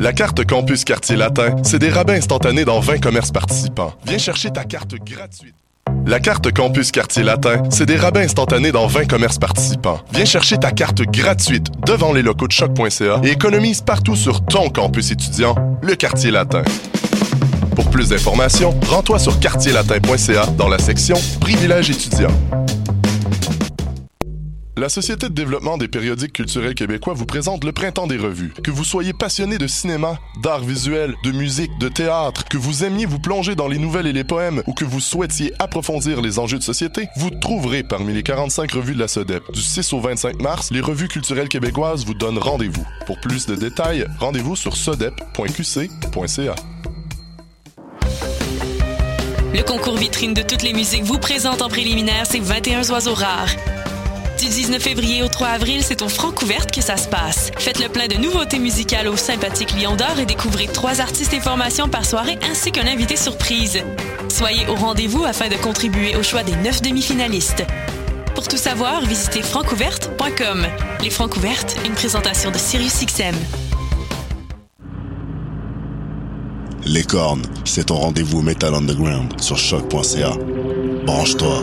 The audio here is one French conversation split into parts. La carte Campus Quartier Latin, c'est des rabais instantanés dans 20 commerces participants. Viens chercher ta carte gratuite. La carte Campus Quartier Latin, c'est des rabais instantanés dans 20 commerces participants. Viens chercher ta carte gratuite devant les locaux de choc.ca et économise partout sur ton campus étudiant, le Quartier Latin. Pour plus d'informations, rends-toi sur quartierlatin.ca dans la section « Privilèges étudiants ». La Société de développement des périodiques culturels québécois vous présente le Printemps des revues. Que vous soyez passionné de cinéma, d'art visuel, de musique, de théâtre, que vous aimiez vous plonger dans les nouvelles et les poèmes ou que vous souhaitiez approfondir les enjeux de société, vous trouverez parmi les 45 revues de la SODEP. Du 6 au 25 mars, les revues culturelles québécoises vous donnent rendez-vous. Pour plus de détails, rendez-vous sur sodep.qc.ca. Le concours vitrine de toutes les musiques vous présente en préliminaire ses 21 oiseaux rares. Du 19 février au 3 avril, c'est au Francouverte que ça se passe. Faites le plein de nouveautés musicales au sympathique Lion d'Or et découvrez 3 artistes et formations par soirée ainsi qu'un invité surprise. Soyez au rendez-vous afin de contribuer au choix des 9 demi-finalistes. Pour tout savoir, visitez francouverte.com. Les Francouvertes, une présentation de Sirius XM. Les Cornes, c'est ton rendez-vous Metal Underground sur choc.ca. Branche-toi.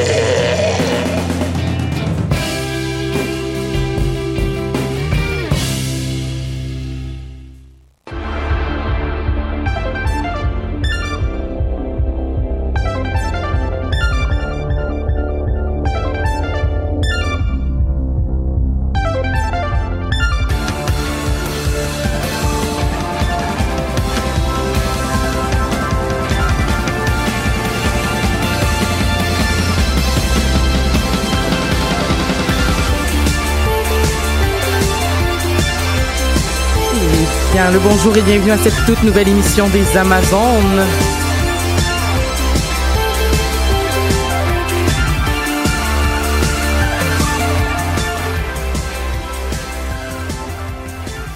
Le bonjour et bienvenue à cette toute nouvelle émission des Amazones.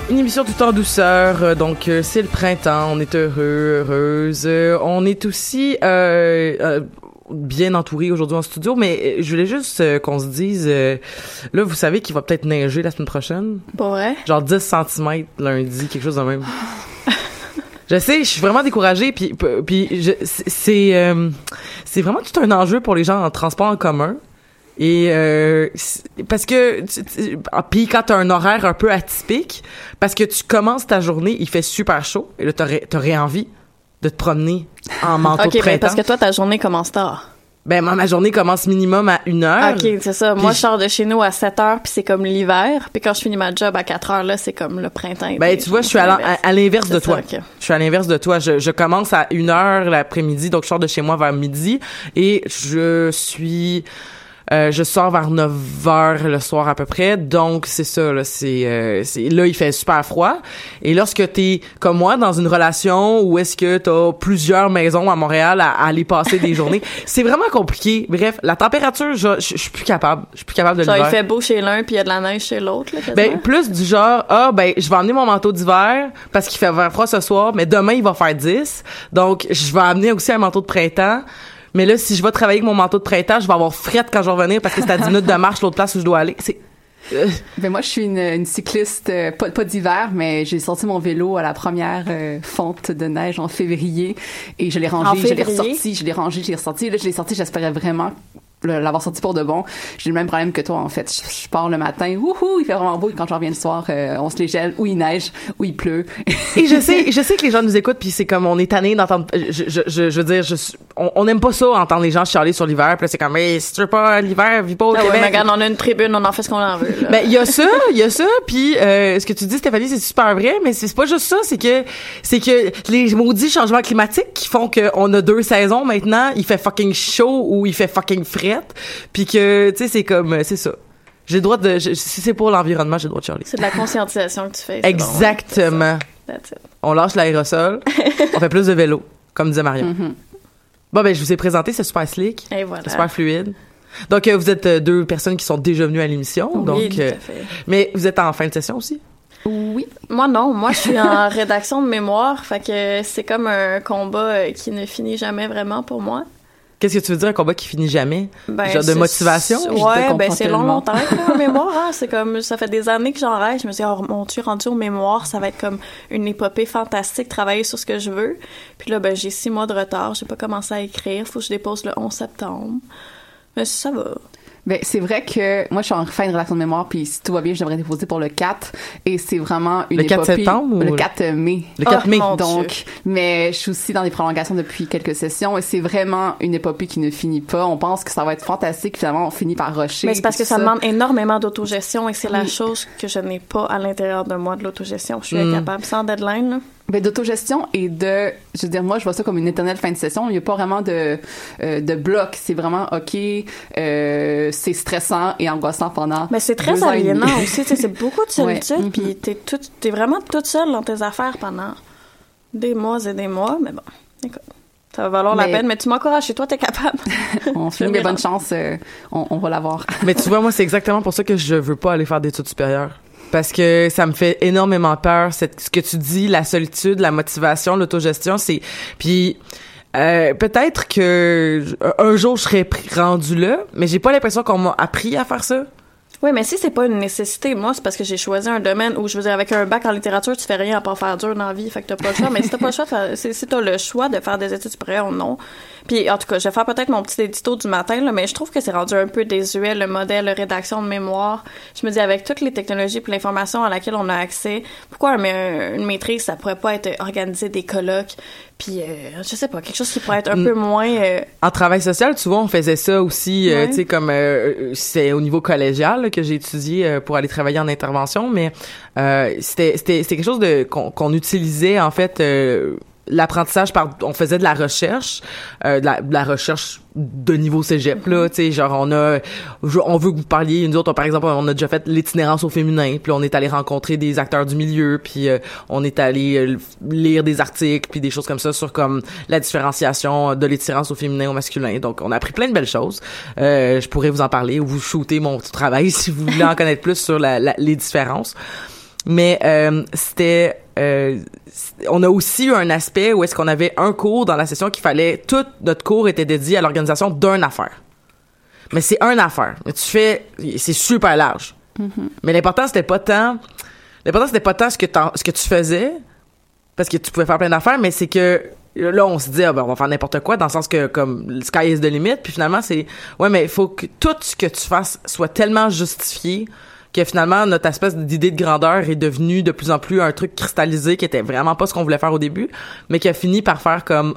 Une émission tout en douceur, donc c'est le printemps, on est heureux, heureuse. On est aussi bien entouré aujourd'hui en studio, mais je voulais juste qu'on se dise, là, vous savez qu'il va peut-être neiger la semaine prochaine? Pour vrai? Genre 10 cm lundi, quelque chose de même. Je sais, je suis vraiment découragée, puis c'est vraiment tout un enjeu pour les gens en transport en commun. Et parce que puis quand t'as un horaire un peu atypique, parce que tu commences ta journée, il fait super chaud, et là, t'aurais envie de te promener en manteau de printemps. Ben parce que toi, ta journée commence tard. Ben moi, ma journée commence minimum à 1h. OK, c'est ça. Moi, je sors de chez nous à 7h, puis c'est comme l'hiver. Puis quand je finis ma job à 4h, là, c'est comme le printemps. Ben tu vois, je suis à l'inverse de toi. Je suis à l'inverse de toi. Je commence à 1h l'après-midi, donc je sors de chez moi vers midi. Et je sors vers 9h le soir à peu près, donc c'est ça, là, c'est là, il fait super froid, et lorsque t'es, comme moi, dans une relation où est-ce que t'as plusieurs maisons à Montréal à aller passer des journées, c'est vraiment compliqué. Bref, la température, je suis plus capable, de l'hiver. Genre, il fait beau chez l'un, puis il y a de la neige chez l'autre, là, quasiment. Ben, plus du genre, je vais emmener mon manteau d'hiver, parce qu'il fait vraiment froid ce soir, mais demain, il va faire 10, donc je vais amener aussi un manteau de printemps. Mais là, si je vais travailler avec mon manteau de printemps, je vais avoir frette quand je vais revenir parce que c'est à 10 minutes de marche l'autre place où je dois aller. Ben moi, je suis une cycliste, pas d'hiver, mais j'ai sorti mon vélo à la première fonte de neige en février et je l'ai rangé, je l'ai ressorti. Là, je l'ai sorti, j'espérais vraiment l'avoir sorti pour de bon. J'ai le même problème que toi, en fait. Je pars le matin, wouhou, il fait vraiment beau, et quand je reviens le soir, on se les gèle, ou il neige, ou il pleut. Et je sais que les gens nous écoutent, puis c'est comme on est tannés d'entendre. Je veux dire, on aime pas ça, entendre les gens chialer sur l'hiver. Puis là, c'est comme, hey, si tu veux pas l'hiver, vis pas au Québec. Ouais, regarde, on a une tribune, on en fait ce qu'on en veut. Là. Ben, il y a ça. Puis, ce que tu dis, Stéphanie, c'est super vrai, mais c'est pas juste ça. C'est que les maudits changements climatiques qui font qu'on a deux saisons maintenant, il fait fucking chaud ou il fait fucking frette. Puis que, tu sais, c'est comme, c'est ça. J'ai le droit de, si c'est pour l'environnement, j'ai le droit de chialer. C'est de la conscientisation que tu fais. Exactement. Bon, ouais, on lâche l'aérosol. On fait plus de vélo, comme disait Marion. Mm-hmm. Bon, ben, je vous ai présenté, c'est super slick. Et voilà. C'est super fluide. Donc, vous êtes deux personnes qui sont déjà venues à l'émission. Oui, donc, tout à fait. Mais vous êtes en fin de session aussi? Oui. Moi, non. Moi, je suis en rédaction de mémoire. Fait que c'est comme un combat qui ne finit jamais vraiment pour moi. Qu'est-ce que tu veux dire, un combat qui finit jamais? Ben, genre de motivation? Ouais, ben, c'est long, longtemps, la mémoire, hein. C'est comme, ça fait des années que j'en rêve. Je me dis, oh mon Dieu, rendu aux mémoires, ça va être comme une épopée fantastique, travailler sur ce que je veux. Puis là, ben, j'ai 6 mois de retard, j'ai pas commencé à écrire, faut que je dépose le 11 septembre. Mais ça va. Ben, c'est vrai que moi, je suis en fin de rédaction de mémoire, puis si tout va bien, je devrais déposer pour le 4, et c'est vraiment une épopée. Le 4 septembre? Le 4 mai. Le 4 mai. Donc, mais je suis aussi dans des prolongations depuis quelques sessions, et c'est vraiment une épopée qui ne finit pas. On pense que ça va être fantastique, finalement, on finit par rusher. Mais c'est parce que ça demande énormément d'autogestion, et c'est la chose que je n'ai pas à l'intérieur de moi, de l'autogestion. Je suis incapable, sans deadline, là. Ben, d'autogestion et de, je veux dire, moi, je vois ça comme une éternelle fin de session. Il n'y a pas vraiment de bloc. C'est vraiment, OK, c'est stressant et angoissant pendant. Mais c'est très aliénant aussi, tu sais, c'est beaucoup de solitude. Ouais. Puis t'es vraiment toute seule dans tes affaires pendant des mois et des mois. Mais bon, écoute. Ça va valoir la peine, mais tu m'encourages, chez toi, t'es capable. On filme les bonnes chances, on va l'avoir. Mais tu vois, moi, c'est exactement pour ça que je veux pas aller faire d'études supérieures. Parce que ça me fait énormément peur. Ce que tu dis, la solitude, la motivation, l'autogestion, c'est... Puis peut-être que un jour, je serais rendue là, mais j'ai pas l'impression qu'on m'a appris à faire ça. Oui, mais si c'est pas une nécessité, moi, c'est parce que j'ai choisi un domaine où, je veux dire, avec un bac en littérature, tu fais rien à part faire dur dans la vie, fait que t'as pas le choix. Mais si t'as pas le choix, si t'as le choix de faire des études supérieures, non. Puis, en tout cas, je vais faire peut-être mon petit édito du matin, là, mais je trouve que c'est rendu un peu désuet, le modèle rédaction de mémoire. Je me dis, avec toutes les technologies puis l'information à laquelle on a accès, pourquoi une maîtrise, ça pourrait pas être organiser des colloques, puis je sais pas, quelque chose qui pourrait être un peu moins... En travail social, tu vois, on faisait ça aussi, ouais. Tu sais, comme c'est au niveau collégial là, que j'ai étudié pour aller travailler en intervention, mais c'était quelque chose de qu'on utilisait, en fait... l'apprentissage on faisait de la recherche, de la recherche de niveau cégep, là, tu sais, genre, on veut que vous parliez, nous autres, par exemple, on a déjà fait l'itinérance au féminin, puis on est allé rencontrer des acteurs du milieu, puis on est allé lire des articles, puis des choses comme ça sur, comme, la différenciation de l'itinérance au féminin, au masculin. Donc, on a appris plein de belles choses. Je pourrais vous en parler, ou vous shooter mon petit travail si vous voulez en connaître plus sur les différences. Mais on a aussi eu un aspect où est-ce qu'on avait un cours dans la session qu'il fallait, tout notre cours était dédié à l'organisation d'une affaire. Mais c'est une affaire. C'est super large. Mm-hmm. Mais l'important, c'était pas tant ce que tu faisais, parce que tu pouvais faire plein d'affaires, mais c'est que, là, on se dit, ah, ben, on va faire n'importe quoi, dans le sens que, comme, le sky is the limit, puis finalement, ouais, mais il faut que tout ce que tu fasses soit tellement justifié que finalement, notre espèce d'idée de grandeur est devenue de plus en plus un truc cristallisé qui était vraiment pas ce qu'on voulait faire au début, mais qui a fini par faire comme,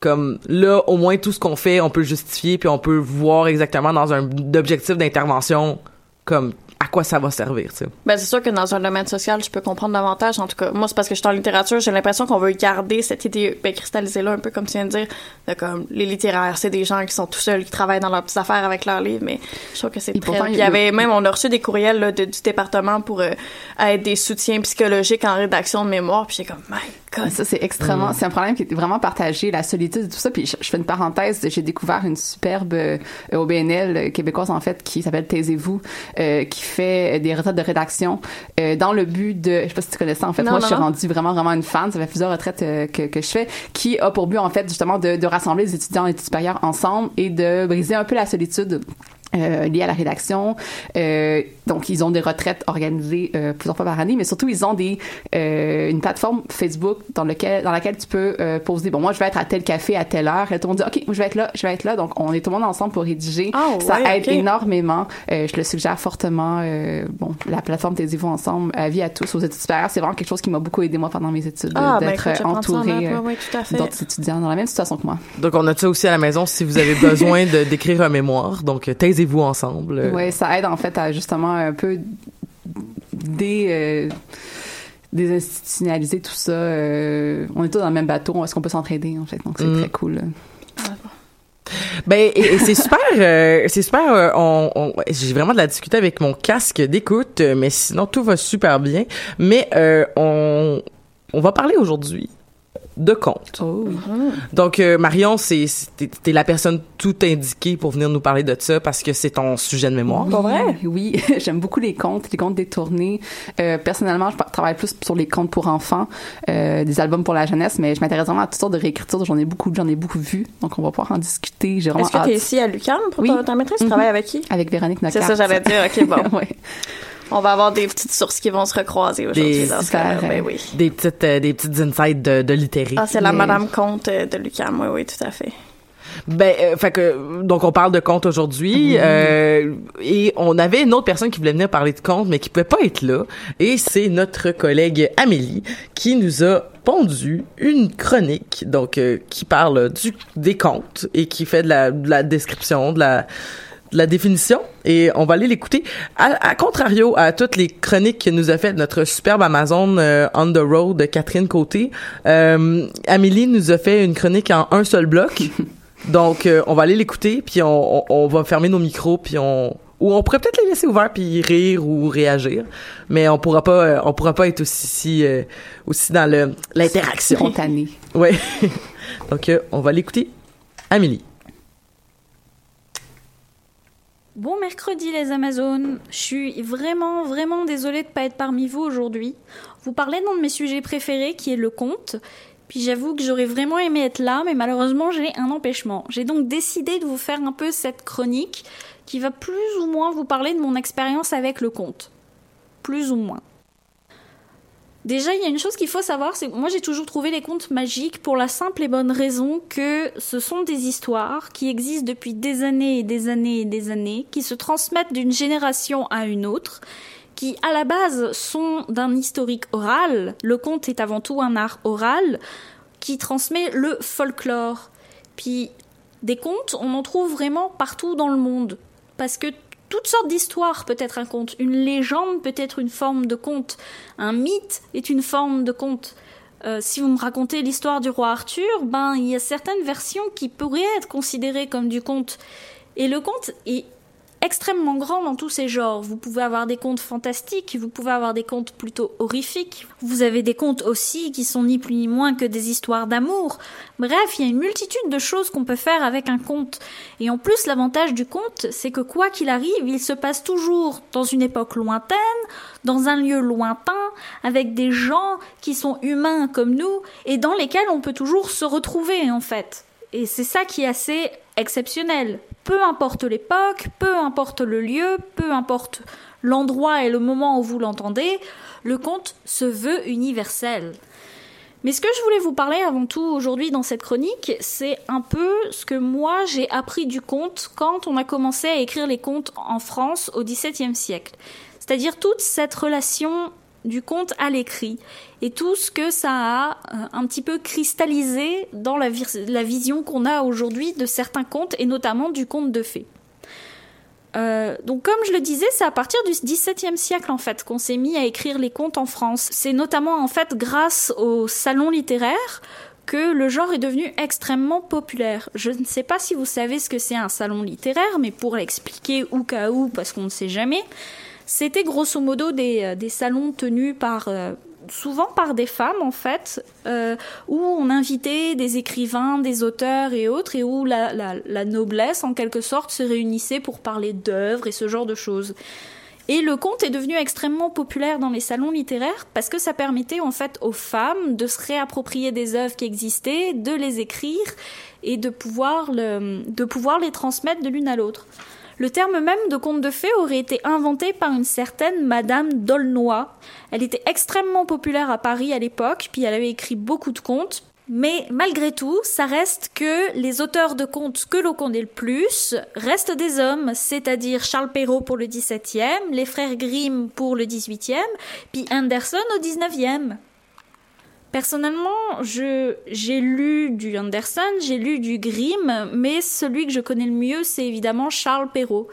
comme là, au moins tout ce qu'on fait, on peut le justifier, puis on peut voir exactement dans un objectif d'intervention, comme à quoi ça va servir, tu sais. Ben, c'est sûr que dans un domaine social, je peux comprendre davantage, en tout cas. Moi, c'est parce que je suis en littérature, j'ai l'impression qu'on veut garder cette idée, ben, cristallisée-là, un peu comme tu viens de dire, de comme, les littéraires, c'est des gens qui sont tout seuls, qui travaillent dans leurs petites affaires avec leurs livres, mais je trouve que c'est très... Puis, on a reçu des courriels, là, du département pour être des soutiens psychologiques en rédaction de mémoire, puis j'ai comme, my God! Ça, c'est extrêmement... C'est un problème qui est vraiment partagé, la solitude et tout ça, puis je fais une parenthèse, j'ai découvert une superbe OBNL québécoise, en fait, qui s'appelle Taisez-vous, qui fait des retraites de rédaction dans le but de... Je sais pas si tu connais ça, en fait. Non, moi, je suis rendue vraiment une fan. Ça fait plusieurs retraites que je fais, qui a pour but, en fait, justement, de rassembler les étudiants et les supérieurs ensemble et de briser un peu la solitude liés à la rédaction. Donc, ils ont des retraites organisées plusieurs fois par année, mais surtout, ils ont une plateforme Facebook dans laquelle tu peux poser. Bon, moi, je vais être à tel café à telle heure. Et tout le monde dit, OK, je vais être là. Donc, on est tout le monde ensemble pour rédiger. Oh, ça ouais, aide okay. énormément. Je le suggère fortement. La plateforme Taisez-vous ensemble, avis à tous aux études supérieures. C'est vraiment quelque chose qui m'a beaucoup aidé, moi, pendant mes études, d'être entourée d'autres étudiants dans la même situation que moi. Donc, on a ça aussi à la maison si vous avez besoin d'écrire un mémoire. Donc, Taisez-vous ensemble. Oui, ça aide, en fait, à justement un peu désinstitutionnaliser tout ça. On est tous dans le même bateau. Est-ce qu'on peut s'entraider, en fait? Donc, c'est très cool. Ben et c'est super, j'ai vraiment de la difficulté avec mon casque d'écoute, mais sinon tout va super bien. Mais on va parler aujourd'hui de contes. Oh. Donc Marion, t'es la personne tout indiquée pour venir nous parler de ça parce que c'est ton sujet de mémoire. Pas vrai? Oui, j'aime beaucoup les contes détournés. Personnellement, je travaille plus sur les contes pour enfants, des albums pour la jeunesse, mais je m'intéresse vraiment à toutes sortes de réécritures. J'en ai beaucoup vu, donc on va pouvoir en discuter. J'ai vraiment hâte. Est-ce que t'es ici à l'UQAM pour ta maîtrise? Tu travailles avec qui? Avec Véronique Nocard. C'est ça, j'allais dire. OK, bon. Ouais. On va avoir des petites sources qui vont se recroiser aujourd'hui dans ce cas-là. Ben oui. Des petites insights de littéraire. Ah, c'est la Madame Comte de l'UQAM, oui, tout à fait. Ben, donc on parle de contes aujourd'hui, et on avait une autre personne qui voulait venir parler de contes, mais qui pouvait pas être là, et c'est notre collègue Amélie qui nous a pondu une chronique, donc qui parle des contes et qui fait de la description, de la définition, et on va aller l'écouter. À contrario à toutes les chroniques que nous a faites notre superbe Amazon on the road, Catherine Côté, Amélie nous a fait une chronique en un seul bloc. Donc, on va aller l'écouter, puis on va fermer nos micros, puis on pourrait peut-être les laisser ouverts, puis rire ou réagir, mais on pourra pas être aussi dans l'interaction. Spontanée. Ouais. Donc, on va l'écouter. Amélie. Bon mercredi les Amazones, je suis vraiment, vraiment désolée de ne pas être parmi vous aujourd'hui. Vous parlez d'un de mes sujets préférés qui est le conte, puis j'avoue que j'aurais vraiment aimé être là, mais malheureusement j'ai un empêchement. J'ai donc décidé de vous faire un peu cette chronique qui va plus ou moins vous parler de mon expérience avec le conte. Plus ou moins. Déjà, il y a une chose qu'il faut savoir, c'est que moi j'ai toujours trouvé les contes magiques pour la simple et bonne raison que ce sont des histoires qui existent depuis des années et des années et des années, qui se transmettent d'une génération à une autre, qui à la base sont d'un historique oral. Le conte est avant tout un art oral qui transmet le folklore. Puis des contes, on en trouve vraiment partout dans le monde, parce que toutes sortes d'histoires peut être un conte, une légende peut être une forme de conte, un mythe est une forme de conte. Si vous me racontez l'histoire du roi Arthur, ben il y a certaines versions qui pourraient être considérées comme du conte. Et le conte est extrêmement grand dans tous ces genres. Vous pouvez avoir des contes fantastiques, vous pouvez avoir des contes plutôt horrifiques. Vous avez des contes aussi qui sont ni plus ni moins que des histoires d'amour. Bref, il y a une multitude de choses qu'on peut faire avec un conte. Et en plus, l'avantage du conte, c'est que quoi qu'il arrive, il se passe toujours dans une époque lointaine, dans un lieu lointain, avec des gens qui sont humains comme nous et dans lesquels on peut toujours se retrouver en fait. Et c'est ça qui est assez exceptionnel. Peu importe l'époque, peu importe le lieu, peu importe l'endroit et le moment où vous l'entendez, le conte se veut universel. Mais ce que je voulais vous parler avant tout aujourd'hui dans cette chronique, c'est un peu ce que moi j'ai appris du conte quand on a commencé à écrire les contes en France au XVIIe siècle. C'est-à-dire toute cette relation du conte à l'écrit et tout ce que ça a un petit peu cristallisé dans la vision qu'on a aujourd'hui de certains contes et notamment du conte de fées. Donc comme je le disais, c'est à partir du XVIIe siècle en fait qu'on s'est mis à écrire les contes en France. C'est notamment en fait grâce aux salons littéraires que le genre est devenu extrêmement populaire. Je ne sais pas si vous savez ce que c'est un salon littéraire, mais pour l'expliquer au cas où, parce qu'on ne sait jamais, c'était grosso modo des salons tenus souvent par des femmes, en fait, où on invitait des écrivains, des auteurs et autres, et où la noblesse, en quelque sorte, se réunissait pour parler d'œuvres et ce genre de choses. Et le conte est devenu extrêmement populaire dans les salons littéraires parce que ça permettait, en fait, aux femmes de se réapproprier des œuvres qui existaient, de les écrire et de pouvoir les transmettre de l'une à l'autre. Le terme même de conte de fées aurait été inventé par une certaine Madame d'Aulnoy. Elle était extrêmement populaire à Paris à l'époque, puis elle avait écrit beaucoup de contes. Mais malgré tout, ça reste que les auteurs de contes que l'on connaît le plus restent des hommes, c'est-à-dire Charles Perrault pour le 17e, les frères Grimm pour le 18e, puis Anderson au 19e. Personnellement, j'ai lu du Anderson, j'ai lu du Grimm, mais celui que je connais le mieux, c'est évidemment Charles Perrault.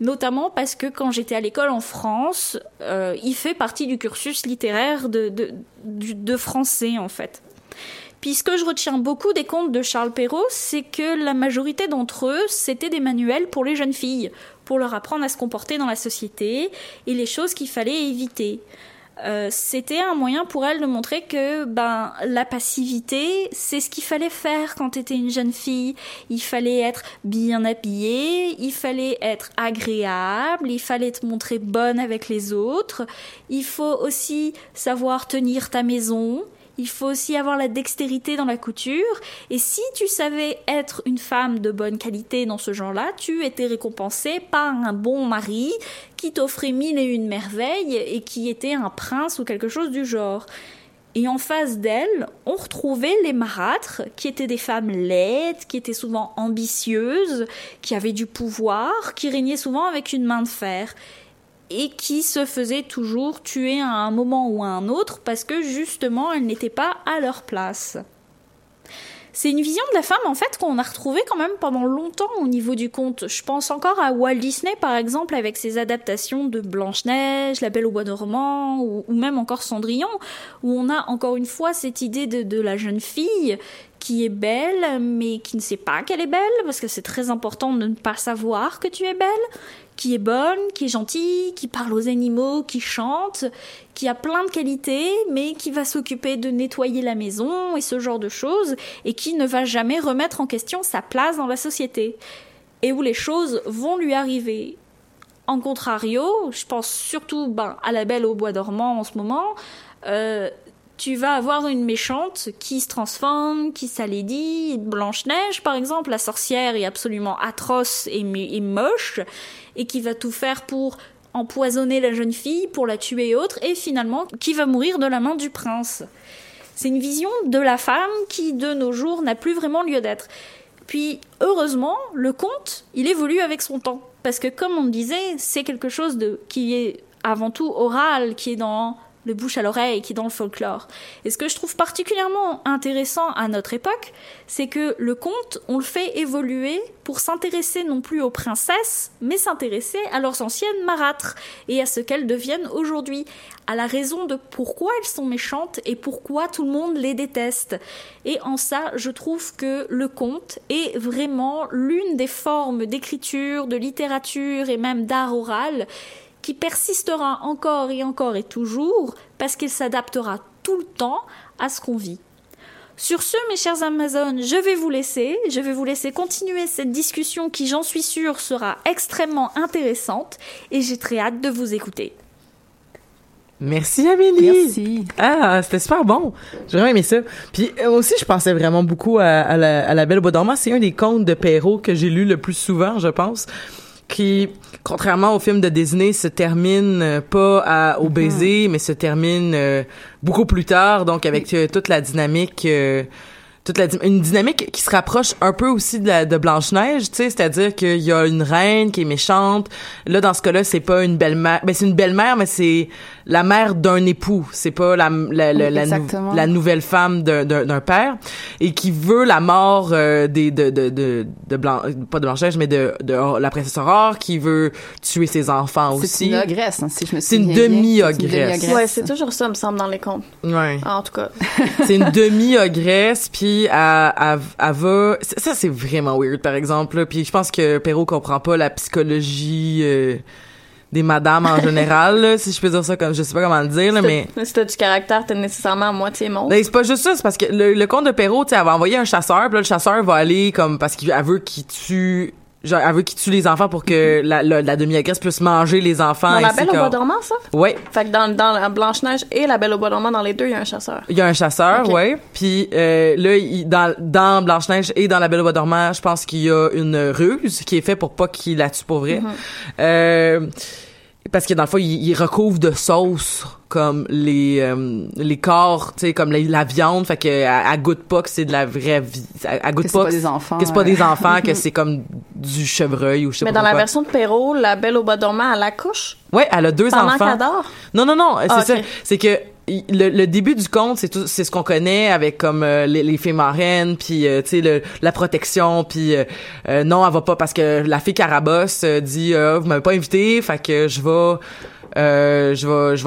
Notamment parce que quand j'étais à l'école en France, il fait partie du cursus littéraire de français en fait. Puis ce que je retiens beaucoup des contes de Charles Perrault, c'est que la majorité d'entre eux, c'était des manuels pour les jeunes filles, pour leur apprendre à se comporter dans la société et les choses qu'il fallait éviter. C'était un moyen pour elles de montrer que la passivité, c'est ce qu'il fallait faire quand t'étais une jeune fille. Il fallait être bien habillée, il fallait être agréable, il fallait te montrer bonne avec les autres. Il faut aussi savoir tenir ta maison. Il faut aussi avoir la dextérité dans la couture. Et si tu savais être une femme de bonne qualité dans ce genre-là, tu étais récompensée par un bon mari qui t'offrait mille et une merveilles et qui était un prince ou quelque chose du genre. Et en face d'elle, on retrouvait les marâtres, qui étaient des femmes laides, qui étaient souvent ambitieuses, qui avaient du pouvoir, qui régnaient souvent avec une main de fer. Et qui se faisaient toujours tuer à un moment ou à un autre parce que justement elles n'étaient pas à leur place. C'est une vision de la femme en fait qu'on a retrouvée quand même pendant longtemps au niveau du conte. Je pense encore à Walt Disney par exemple avec ses adaptations de Blanche-Neige, La Belle au bois dormant ou même encore Cendrillon où on a encore une fois cette idée de la jeune fille qui est belle mais qui ne sait pas qu'elle est belle parce que c'est très important de ne pas savoir que tu es belle, qui est bonne, qui est gentille, qui parle aux animaux, qui chante, qui a plein de qualités, mais qui va s'occuper de nettoyer la maison et ce genre de choses, et qui ne va jamais remettre en question sa place dans la société, et où les choses vont lui arriver. En contrario, je pense surtout à La Belle au bois dormant en ce moment, tu vas avoir une méchante qui se transforme, qui s'alédie. Blanche-Neige, par exemple, la sorcière est absolument atroce et moche, et qui va tout faire pour empoisonner la jeune fille, pour la tuer et autres, et finalement, qui va mourir de la main du prince. C'est une vision de la femme qui, de nos jours, n'a plus vraiment lieu d'être. Puis, heureusement, le conte, il évolue avec son temps. Parce que, comme on disait, c'est quelque chose qui est avant tout oral, qui est dans le bouche à l'oreille, qui est dans le folklore. Et ce que je trouve particulièrement intéressant à notre époque, c'est que le conte, on le fait évoluer pour s'intéresser non plus aux princesses, mais s'intéresser à leurs anciennes marâtres et à ce qu'elles deviennent aujourd'hui, à la raison de pourquoi elles sont méchantes et pourquoi tout le monde les déteste. Et en ça, je trouve que le conte est vraiment l'une des formes d'écriture, de littérature et même d'art oral qui persistera encore et encore et toujours parce qu'il s'adaptera tout le temps à ce qu'on vit. Sur ce, mes chères Amazones, je vais vous laisser continuer cette discussion qui, j'en suis sûre, sera extrêmement intéressante et j'ai très hâte de vous écouter. Merci Amélie! Merci! Ah, c'était super bon! J'ai vraiment aimé ça. Puis aussi, je pensais vraiment beaucoup à La Belle au bois dormant. C'est un des contes de Perrault que j'ai lu le plus souvent, je pense, qui, contrairement au film de Disney, se termine pas au baiser, mais se termine beaucoup plus tard, donc avec toute la dynamique, une dynamique qui se rapproche un peu aussi de Blanche-Neige, tu sais, c'est-à-dire qu'il y a une reine qui est méchante. Là, dans ce cas-là, c'est pas une belle-mère, c'est une belle-mère, mais c'est la mère d'un époux, c'est pas la nouvelle femme d'un père et qui veut la mort de Blanche-Neige mais de la princesse Aurore qui veut tuer ses enfants aussi. C'est une ogresse, hein, si je me souviens. C'est une demi-ogresse. Ouais, c'est toujours ça me semble dans les contes. Ouais. Ah, en tout cas, c'est une demi-ogresse puis elle va ça c'est vraiment weird par exemple, là. Puis je pense que Perrault comprend pas la psychologie des madames en général, là, si je peux dire ça comme, je sais pas comment le dire, là, mais si t'as du caractère, t'es nécessairement à moitié monstre. Ben, c'est pas juste ça, c'est parce que le conte de Perrault, tu sais, elle va envoyer un chasseur, puis là, le chasseur va aller, comme, parce qu'elle veut qu'il tue genre, elle veut qu'ils tuent les enfants pour que la demi-agresse puisse manger les enfants. Dans La Belle au Bois dormant, ça? Oui. Fait que dans Blanche-Neige et La Belle au Bois dormant, dans les deux, il y a un chasseur. Il y a un chasseur, okay. Oui. Puis là, dans Blanche-Neige et dans La Belle au Bois dormant, je pense qu'il y a une ruse qui est faite pour pas qu'il la tue pour vrai. Mm-hmm. Parce que dans le fond, il recouvre de sauce comme les corps, tu sais, comme la viande, fait que elle goûte pas que c'est de la vraie vie, elle goûte pas que c'est pas des enfants, que c'est comme du chevreuil ou je sais pas. Mais dans la version de Perrault, La Belle au Bas dormant, elle accouche. Ouais, elle a deux enfants. Pendant qu'elle dort. Non, c'est ça, okay. C'est que le début du conte, c'est ce qu'on connaît avec comme les fées marraines, puis tu sais la protection, puis non, elle va pas parce que la fée Carabosse dit vous m'avez pas invité, fait que je vais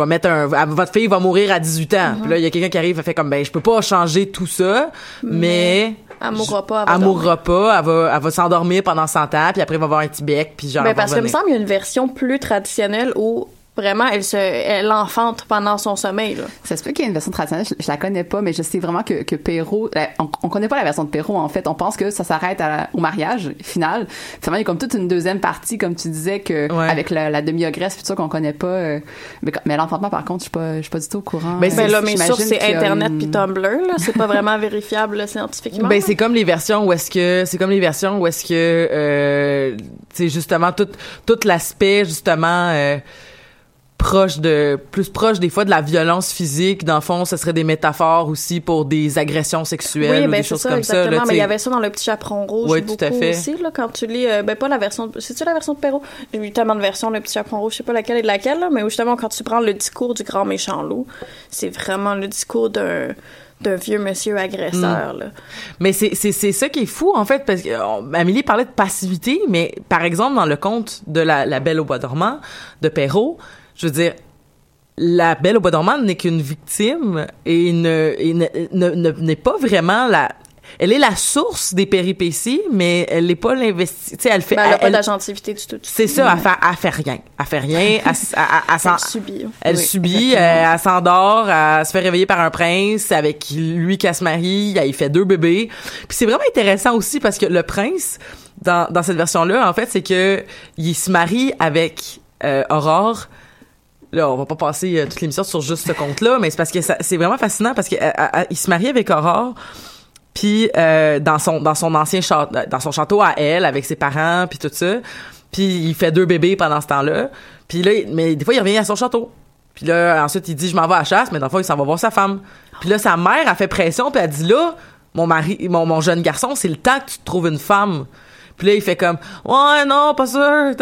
mettre votre fille va mourir à 18 ans. Mm-hmm. Puis là il y a quelqu'un qui arrive et fait comme ben je peux pas changer tout ça, mais elle mourra pas, elle va s'endormir pendant 100 ans, puis après elle va avoir un petit bec, puis genre. Mais parce que il me semble il y a une version plus traditionnelle où vraiment, elle enfante pendant son sommeil, là. Ça se peut qu'il y ait une version traditionnelle, je la connais pas, mais je sais vraiment que Perrault, on connaît pas la version de Perrault, en fait. On pense que ça s'arrête au mariage final. Finalement, il y a comme toute une deuxième partie, comme tu disais, que, ouais, avec la demi-ogresse, pis tout ça, qu'on connaît pas. Mais l'enfantement, par contre, je suis pas du tout au courant. Ben là, mes sources, c'est Internet pis Tumblr, là. C'est pas vraiment vérifiable, là, scientifiquement. Ben, c'est comme les versions où est-ce que, tu sais, justement, tout l'aspect, justement, plus proche des fois de la violence physique, dans le fond ce serait des métaphores aussi pour des agressions sexuelles, oui, ou des choses comme ça. Oui, ben c'est ça, mais il y avait ça dans Le Petit Chaperon Rouge, oui, beaucoup tout à fait. Aussi là, quand tu lis pas la version, c'est-tu la version de Perrault? J'ai eu tellement de versions, Le Petit Chaperon Rouge, je sais pas laquelle est de laquelle là, mais justement quand tu prends le discours du grand méchant loup, c'est vraiment le discours d'un vieux monsieur agresseur, là. Mais c'est ça qui est fou, en fait, parce que Amélie parlait de passivité, mais par exemple dans le conte de la Belle au Bois dormant de Perrault, je veux dire, la Belle au Bois dormant n'est qu'une victime et n'est pas vraiment la... Elle est la source des péripéties, mais elle n'est pas l'investi... Tu sais, elle fait... Ben, elle n'a pas d'agentivité du tout. C'est ça, elle fait rien. Elle subit, elle s'endort, elle se fait réveiller par un prince avec lui qu'elle se marie, il fait 2 bébés. Puis c'est vraiment intéressant aussi parce que le prince, dans cette version-là, en fait, c'est que il se marie avec Aurore. Là, on va pas passer toute l'émission sur juste ce conte-là, mais c'est parce que c'est vraiment fascinant parce qu'il se marie avec Aurore, puis dans son château à elle, avec ses parents, puis tout ça, puis il fait 2 bébés pendant ce temps-là, puis là, mais des fois il revient à son château, puis là ensuite il dit je m'en vais à la chasse, mais dans le fond il s'en va voir sa femme, puis là sa mère a fait pression, puis elle dit là mon jeune garçon, c'est le temps que tu te trouves une femme. Puis là, il fait comme « Ouais, non, pas sûr. »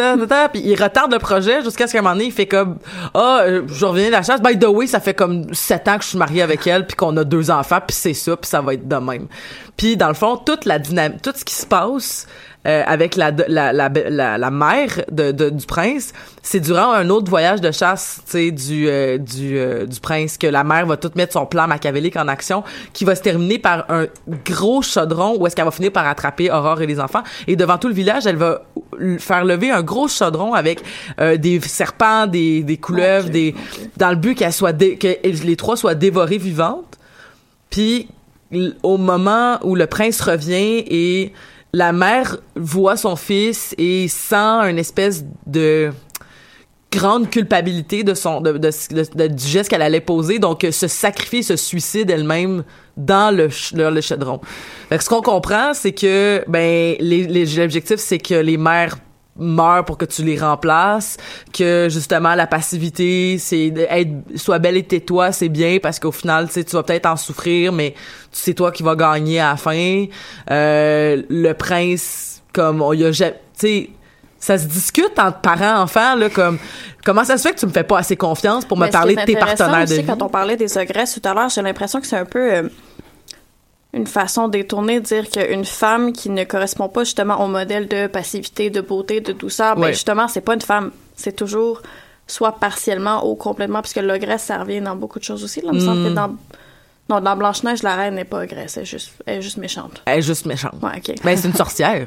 Puis il retarde le projet jusqu'à ce qu'à un moment donné, il fait comme « Ah, je reviens de la chasse. By the way, ça fait comme 7 ans que je suis mariée avec elle, puis qu'on a 2 enfants, puis c'est ça, puis ça va être de même. » Puis dans le fond, toute la dynamique, tout ce qui se passe avec la mère du prince, c'est durant un autre voyage de chasse, tu sais, du prince, que la mère va tout mettre son plan machiavélique en action, qui va se terminer par un gros chaudron où est-ce qu'elle va finir par attraper Aurore et les enfants, et devant tout le village elle va faire lever un gros chaudron avec des serpents, des couleuvres, dans le but que les 3 soient dévorées vivantes. Puis au moment où le prince revient et la mère voit son fils et sent une espèce de grande culpabilité du geste qu'elle allait poser, donc se sacrifier, se suicide elle-même dans le chaudron. Fait que ce qu'on comprend, c'est que ben l'objectif, c'est que les mères meurent pour que tu les remplaces, que justement la passivité, c'est sois belle et tais-toi, c'est bien parce qu'au final, tu sais, tu vas peut-être en souffrir, mais c'est toi qui vas gagner à la fin. Le prince, comme on y a, tu sais, ça se discute entre parents-enfants, là, comme comment ça se fait que tu me fais pas assez confiance pour me parler de tes partenaires de vie. Quand on parlait des agresses tout à l'heure, j'ai l'impression que c'est un peu une façon détournée de dire qu'une femme qui ne correspond pas justement au modèle de passivité, de beauté, de douceur, ben justement, c'est pas une femme. C'est toujours soit partiellement ou complètement, puisque l'ogresse, ça revient dans beaucoup de choses aussi. Là, il me semble que dans Blanche-Neige, la reine n'est pas ogresse, elle est juste méchante. Elle est juste méchante. Ouais, OK. Ben, c'est une sorcière.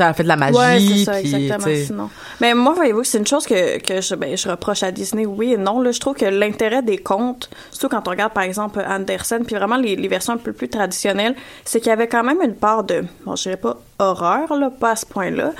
Elle fait de la magie. Oui, c'est ça, exactement, t'sais. Sinon. Mais moi, voyez-vous, c'est une chose que je reproche à Disney, oui et non. Là, je trouve que l'intérêt des contes, surtout quand on regarde, par exemple, Andersen, puis vraiment les versions un peu plus traditionnelles, c'est qu'il y avait quand même une part de, bon, je dirais pas horreur, là, pas à ce point-là,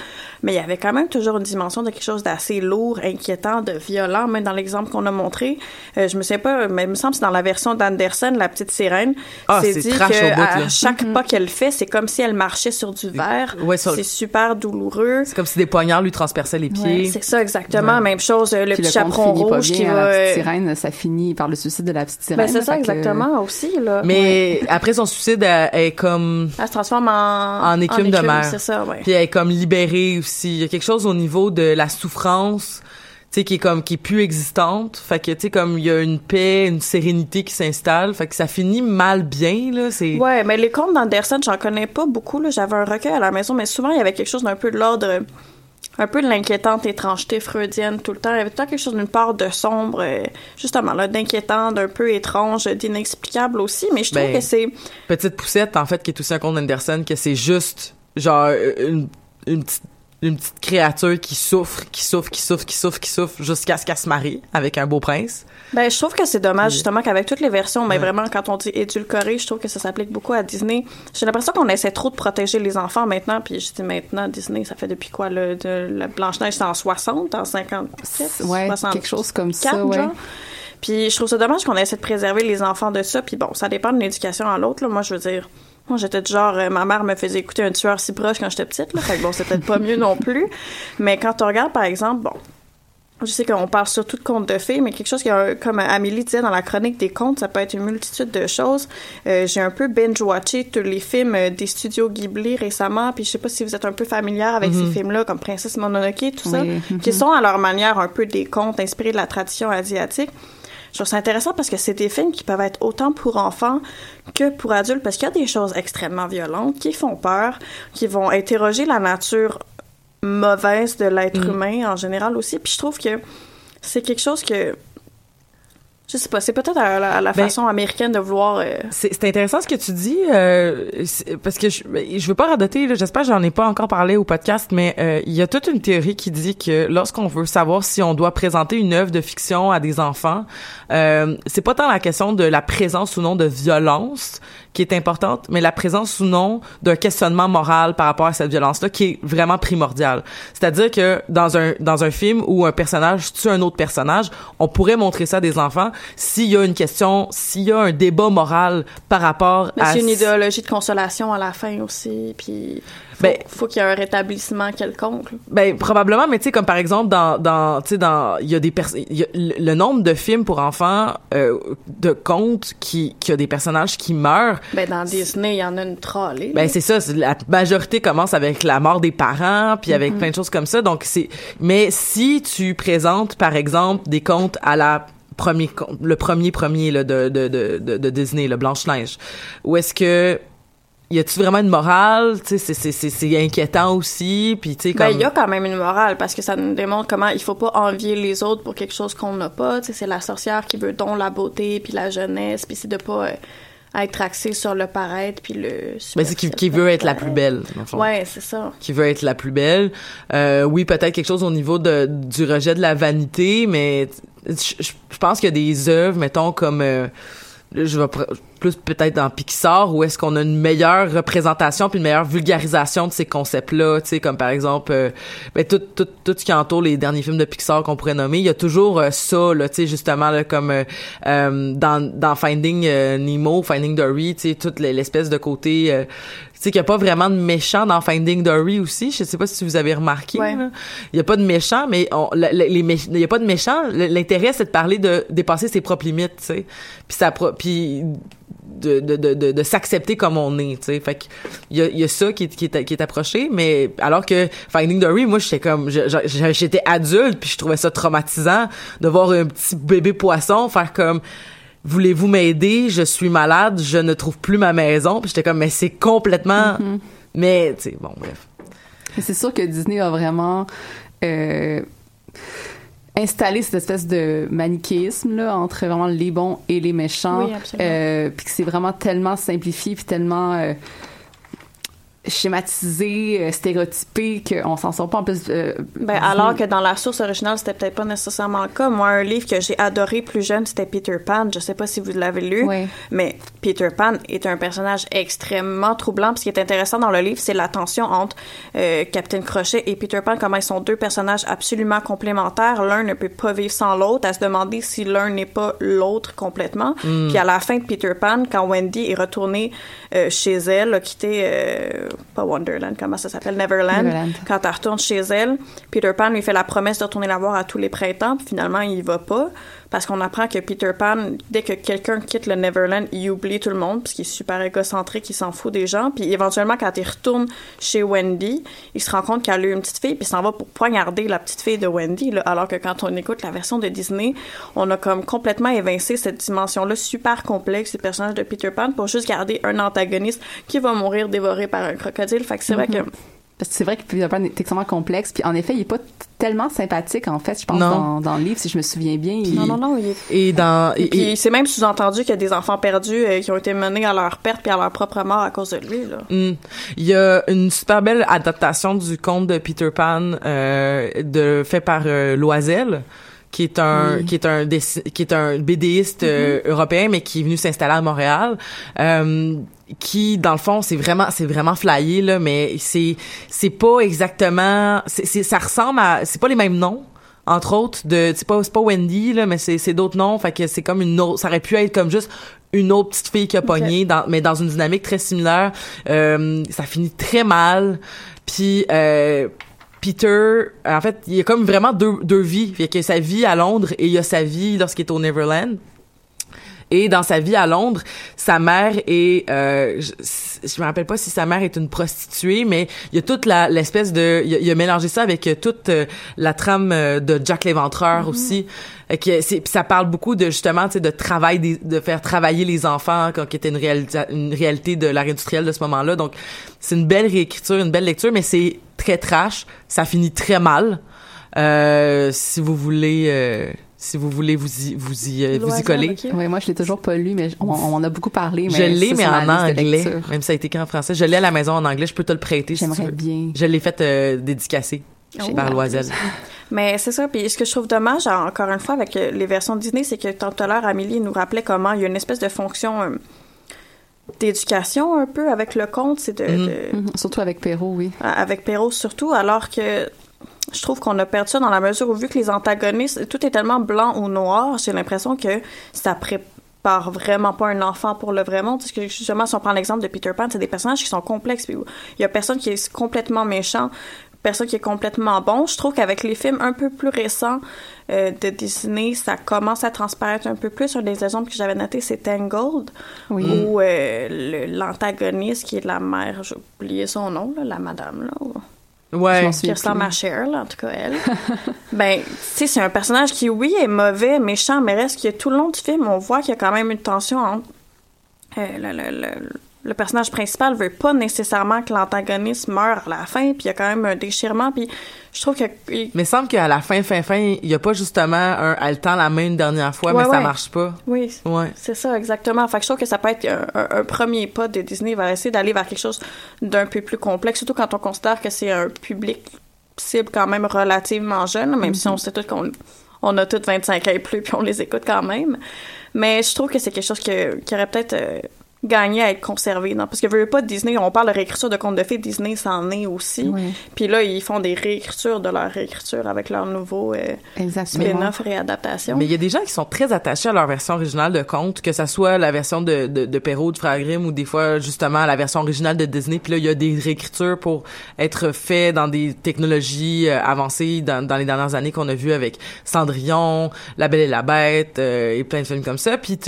mais il y avait quand même toujours une dimension de quelque chose d'assez lourd, inquiétant, de violent, même dans l'exemple qu'on a montré. Je me souviens pas, mais il me semble que c'est dans la version d'Anderson, La Petite Sirène. Ah, c'est dit trash que au bout, à chaque pas qu'elle fait, c'est comme si elle marchait sur du verre. Ouais, c'est super douloureux. C'est comme si des poignards lui transperçaient les pieds. Ouais, c'est ça, exactement. Ouais. Même chose, le petit chaperon rouge qui va... La Petite Sirène, ça finit par le suicide de la Petite Sirène. Ben, c'est ça, exactement, aussi, là. Mais après son suicide, elle est comme... Elle se transforme en écume de mer. C'est ça, ouais. Puis elle est comme libérée aussi. Il y a quelque chose au niveau de la souffrance, tu sais, qui est plus existante. Fait que, tu sais, comme il y a une paix, une sérénité qui s'installe. Fait que ça finit mal bien, là. C'est... Ouais, mais les contes d'Anderson, j'en connais pas beaucoup, là. J'avais un recueil à la maison, mais souvent, il y avait quelque chose d'un peu de l'ordre... un peu de l'inquiétante étrangeté freudienne tout le temps. Il y avait tout le temps quelque chose d'une part de sombre, justement, là, d'inquiétant, d'un peu étrange, d'inexplicable aussi, mais je trouve que c'est... Petite poussette, en fait, qui est aussi un conte d'Anderson, que c'est juste, genre, une petite créature qui souffre jusqu'à ce qu'elle se marie avec un beau prince. Ben, je trouve que c'est dommage, justement, qu'avec toutes les versions, mais vraiment, quand on dit édulcoré, je trouve que ça s'applique beaucoup à Disney. J'ai l'impression qu'on essaie trop de protéger les enfants maintenant, puis je dis maintenant, Disney, ça fait depuis quoi, la Blanche-Neige, c'est en 60, en 57, ouais, 64, quelque chose comme ça, ouais. Genre. Puis je trouve ça dommage qu'on essaie de préserver les enfants de ça, puis bon, ça dépend de l'éducation à l'autre, là, moi, je veux dire... Moi, j'étais du genre, ma mère me faisait écouter Un tueur si proche quand j'étais petite, là. Fait que bon, c'est peut-être pas mieux non plus. Mais quand on regarde, par exemple, bon, je sais qu'on parle surtout de contes de fées, mais quelque chose qui, comme Amélie disait dans la chronique des contes, ça peut être une multitude de choses. J'ai un peu binge-watché tous les films des studios Ghibli récemment, puis je sais pas si vous êtes un peu familière avec ces films-là, comme Princesse Mononoke, tout ça, qui sont à leur manière un peu des contes inspirés de la tradition asiatique. Je trouve ça intéressant parce que c'est des films qui peuvent être autant pour enfants que pour adultes, parce qu'il y a des choses extrêmement violentes qui font peur, qui vont interroger la nature mauvaise de l'être humain en général aussi. Puis je trouve que c'est quelque chose que... Je sais pas, c'est peut-être à la façon américaine de vouloir... C'est intéressant ce que tu dis, parce que je veux pas radoter, là, j'espère que j'en ai pas encore parlé au podcast, mais il y a toute une théorie qui dit que lorsqu'on veut savoir si on doit présenter une œuvre de fiction à des enfants, c'est pas tant la question de la présence ou non de violence qui est importante, mais la présence ou non d'un questionnement moral par rapport à cette violence-là qui est vraiment primordiale. C'est-à-dire que dans un film où un personnage tue un autre personnage, on pourrait montrer ça à des enfants s'il y a une question, s'il y a un débat moral par rapport à... C'est une idéologie de consolation à la fin aussi, puis faut qu'il y ait un rétablissement quelconque. Ben probablement, mais tu sais, comme par exemple dans il y a des le nombre de films pour enfants de contes qui a des personnages qui meurent. Ben dans Disney, il y en a une trollée. Ben c'est ça, la majorité commence avec la mort des parents, puis avec plein de choses comme ça. Donc c'est, mais si tu présentes par exemple des contes à la premier là, de Disney, le Blanche-Neige, où est-ce que y a-tu vraiment une morale? Tu sais, c'est inquiétant aussi, puis tu sais, comme... Ben, il y a quand même une morale, parce que ça nous démontre comment il faut pas envier les autres pour quelque chose qu'on n'a pas, tu sais, c'est la sorcière qui veut donc la beauté, puis la jeunesse, puis c'est de pas être axée sur le paraître, puis le... Ben, c'est qui veut être la plus belle, dans le fond. Ouais, c'est ça. Qui veut être la plus belle. Oui, peut-être quelque chose au niveau du rejet de la vanité, mais je pense qu'il y a des œuvres, mettons, comme... je vais plus peut-être dans Pixar, où est-ce qu'on a une meilleure représentation puis une meilleure vulgarisation de ces concepts-là, tu sais, comme par exemple tout ce qui entoure les derniers films de Pixar qu'on pourrait nommer, il y a toujours ça là, tu sais, justement là, comme dans Finding Nemo, Finding Dory, tu sais, toute l'espèce de côté tu sais qu'il y a pas vraiment de méchant dans Finding Dory aussi, je sais pas si vous avez remarqué. Ouais. Il y a pas de méchant, mais il y a pas de méchant, l'intérêt c'est de parler de dépasser ses propres limites, tu sais. Puis de s'accepter comme on est, tu sais. Fait que il y a ça qui est approché, mais alors que Finding Dory, moi j'étais comme j'étais adulte puis je trouvais ça traumatisant de voir un petit bébé poisson faire comme voulez-vous m'aider? Je suis malade, je ne trouve plus ma maison. Puis j'étais comme, mais c'est complètement... Mais, tu sais, bon, bref. C'est sûr que Disney a vraiment installé cette espèce de manichéisme, là, entre vraiment les bons et les méchants. Oui, absolument. Puis que c'est vraiment tellement simplifié, puis tellement... schématisé, stéréotypé, qu'on s'en sort pas en plus. Alors que dans la source originale, c'était peut-être pas nécessairement le cas. Moi, un livre que j'ai adoré plus jeune, c'était Peter Pan. Je sais pas si vous l'avez lu, oui. Mais Peter Pan est un personnage extrêmement troublant. Puis ce qui est intéressant dans le livre, c'est la tension entre Captain Crochet et Peter Pan, comment ils sont deux personnages absolument complémentaires. L'un ne peut pas vivre sans l'autre, à se demander si l'un n'est pas l'autre complètement. Mm. Puis à la fin de Peter Pan, quand Wendy est retournée chez elle, a quitté... pas Wonderland, comment ça s'appelle? Neverland. Quand elle retourne chez elle, Peter Pan lui fait la promesse de retourner la voir à tous les printemps, puis finalement, il y va pas, parce qu'on apprend que Peter Pan, dès que quelqu'un quitte le Neverland, il oublie tout le monde, puisqu'il est super égocentrique, il s'en fout des gens, puis éventuellement, quand il retourne chez Wendy, il se rend compte qu'elle a eu une petite fille, puis il s'en va pour poignarder la petite fille de Wendy, là, alors que quand on écoute la version de Disney, on a comme complètement évincé cette dimension-là super complexe du personnage de Peter Pan pour juste garder un antagoniste qui va mourir dévoré par un crocodile. Fait que c'est vrai que... Parce que c'est vrai que Peter Pan est extrêmement complexe, puis en effet, il est pas tellement sympathique, en fait, je pense, dans le livre, si je me souviens bien. Puis, non. Puis c'est même sous-entendu qu'il y a des enfants perdus qui ont été menés à leur perte puis à leur propre mort à cause de lui, là. Mm. Il y a une super belle adaptation du conte de Peter Pan fait par Loisel, qui est un BDiste européen, mais qui est venu s'installer à Montréal. Qui dans le fond c'est vraiment flyé là, mais c'est pas exactement ça ressemble à, c'est pas les mêmes noms entre autres de c'est pas Wendy là, mais c'est d'autres noms, fait que c'est comme une autre, ça aurait pu être comme juste une autre petite fille qui a pognée, mais dans une dynamique très similaire. Ça finit très mal, puis Peter, en fait, il y a comme vraiment deux vies, fait que sa vie à Londres et il y a sa vie lorsqu'il est au Neverland. Et dans sa vie à Londres, sa mère est... je me rappelle pas si sa mère est une prostituée, mais il y a toute l'espèce de... Il a mélangé ça avec toute la trame de Jack l'Éventreur aussi. Ça parle beaucoup de, justement, tu sais, de travail, de faire travailler les enfants, qui était une réalité de l'art industriel de ce moment-là. Donc, c'est une belle réécriture, une belle lecture, mais c'est très trash. Ça finit très mal. Si vous voulez vous y coller. Okay. Oui, moi, je l'ai toujours pas lu, mais on en a beaucoup parlé. Mais je l'ai, mais en anglais. Même si ça a été écrit en français. Je l'ai à la maison en anglais. Je peux te le prêter si tu veux. J'aimerais bien. Je l'ai fait dédicacer par Loisel. Mais c'est ça, puis ce que je trouve dommage, encore une fois, avec les versions de Disney, c'est que tout à l'heure, Amélie nous rappelait comment il y a une espèce de fonction... d'éducation un peu avec le conte, c'est surtout avec Perrault, oui. Avec Perrault surtout, alors que je trouve qu'on a perdu ça dans la mesure où, vu que les antagonistes, tout est tellement blanc ou noir, j'ai l'impression que ça prépare vraiment pas un enfant pour le vrai monde. Parce que justement, si on prend l'exemple de Peter Pan, c'est des personnages qui sont complexes, puis il y a personne qui est complètement méchant, personne qui est complètement bon. Je trouve qu'avec les films un peu plus récents de Disney, ça commence à transparaître un peu plus. Un des exemples que j'avais noté, c'est Tangled, où l'antagoniste, qui est la mère, j'ai oublié son nom, là, la madame, là, qui ressemble à Cher, là, en tout cas, elle. Ben, tu sais, c'est un personnage qui, oui, est mauvais, méchant, mais reste que tout le long du film, on voit qu'il y a quand même une tension entre le personnage principal veut pas nécessairement que l'antagoniste meure à la fin, puis il y a quand même un déchirement, puis je trouve que... Mais il semble qu'à la fin, il y a pas justement un « elle tend la main une dernière fois », mais ça marche pas. Oui, c'est ça, exactement. Fait que je trouve que ça peut être un premier pas de Disney vers essayer d'aller vers quelque chose d'un peu plus complexe, surtout quand on considère que c'est un public cible quand même relativement jeune, même si on sait tous qu'on a tous 25 ans et plus, puis on les écoute quand même. Mais je trouve que c'est quelque chose qui aurait peut-être... gagner à être conservé, non? Parce que veux pas Disney, on parle de réécriture de contes de fées, Disney s'en est aussi. Oui. Puis là, ils font des réécritures de leur réécriture avec leur nouveau spin-off réadaptation. Mais il y a des gens qui sont très attachés à leur version originale de contes, que ça soit la version de Perrault, de Frères Grimm, ou des fois justement la version originale de Disney. Puis là, il y a des réécritures pour être fait dans des technologies avancées dans les dernières années qu'on a vu avec Cendrillon, La Belle et la Bête et plein de films comme ça. Puis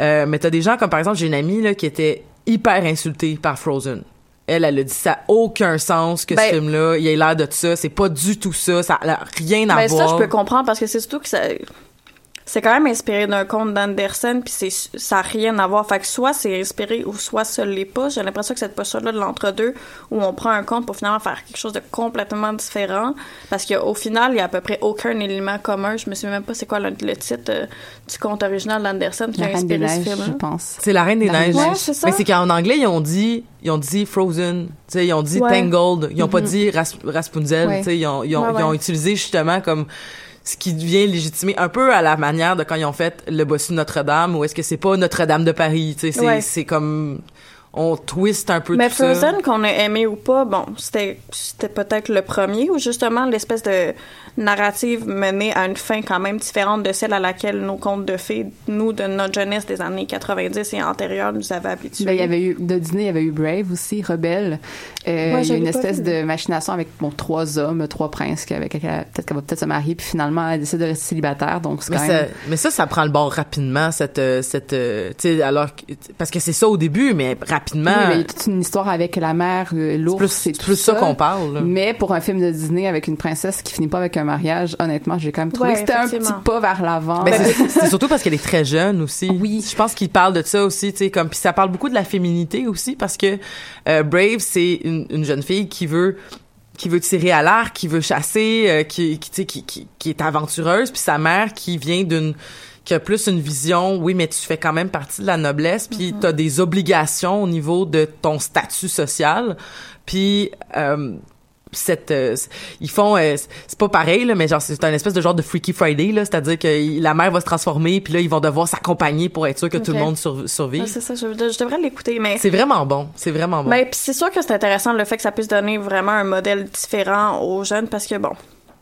mais t'as des gens comme, par exemple, j'ai une amie là, qui était hyper insultée par Frozen. Elle a dit ça n'a aucun sens que ce film-là, il a l'air de ça, c'est pas du tout ça, ça n'a rien à voir. Ça, je peux comprendre, parce que c'est surtout que ça... c'est quand même inspiré d'un conte d'Anderson, puis ça n'a rien à voir. Fait que soit c'est inspiré ou soit ça l'est pas. J'ai l'impression que cette posture-là de l'entre-deux, où on prend un conte pour finalement faire quelque chose de complètement différent, parce qu'au final, il n'y a à peu près aucun élément commun. Je me souviens même pas c'est quoi le titre du conte original d'Anderson qui a inspiré ce film. Je pense. C'est La Reine des Neiges. Ouais, c'est ça. Mais c'est qu'en anglais, ils ont dit Frozen, t'sais, ils ont dit Tangled, ils ont pas dit Rapunzel, t'sais, ils ont utilisé justement comme ce qui devient légitimé un peu à la manière de quand ils ont fait le bossu de Notre-Dame, ou est-ce que c'est pas Notre-Dame de Paris, t'sais, c'est comme on twist un peu mais tout Frozen, ça. Mais Frozen, qu'on a aimé ou pas, bon, c'était peut-être le premier, ou justement l'espèce de narrative menée à une fin quand même différente de celle à laquelle nos contes de fées, nous, de notre jeunesse des années 90 et antérieures, nous avaient habitués. Ben, il y avait eu, de Disney, il y avait eu Brave aussi, Rebelle. Il y a une espèce de machination avec, bon, 3 hommes, 3 princes, qu'elle va peut-être se marier, puis finalement, elle décide de rester célibataire, donc c'est quand même... Mais ça prend le bord rapidement, cette tu sais, alors... Parce que c'est ça au début, mais rapidement. Oui, mais il y a toute une histoire avec la mère, l'ours, c'est plus ça qu'on parle. Là. Mais pour un film de Disney avec une princesse qui finit pas avec un mariage, honnêtement, j'ai quand même trouvé que c'était un petit pas vers l'avant. Mais c'est surtout parce qu'elle est très jeune aussi. Oui. Je pense qu'il parle de ça aussi, tu sais, comme puis ça parle beaucoup de la féminité aussi, parce que Brave, c'est une jeune fille qui veut tirer à l'arc, qui veut chasser, qui est aventureuse, puis sa mère qui vient d'une qui a plus une vision, oui, mais tu fais quand même partie de la noblesse, puis t'as des obligations au niveau de ton statut social, puis ils font c'est pas pareil là, mais genre c'est un espèce de genre de Freaky Friday là, c'est-à-dire que la mère va se transformer, puis là ils vont devoir s'accompagner pour être sûr que tout le monde survive. Ah, c'est ça, je devrais l'écouter, mais c'est vraiment bon, mais puis c'est sûr que c'est intéressant le fait que ça puisse donner vraiment un modèle différent aux jeunes, parce que bon,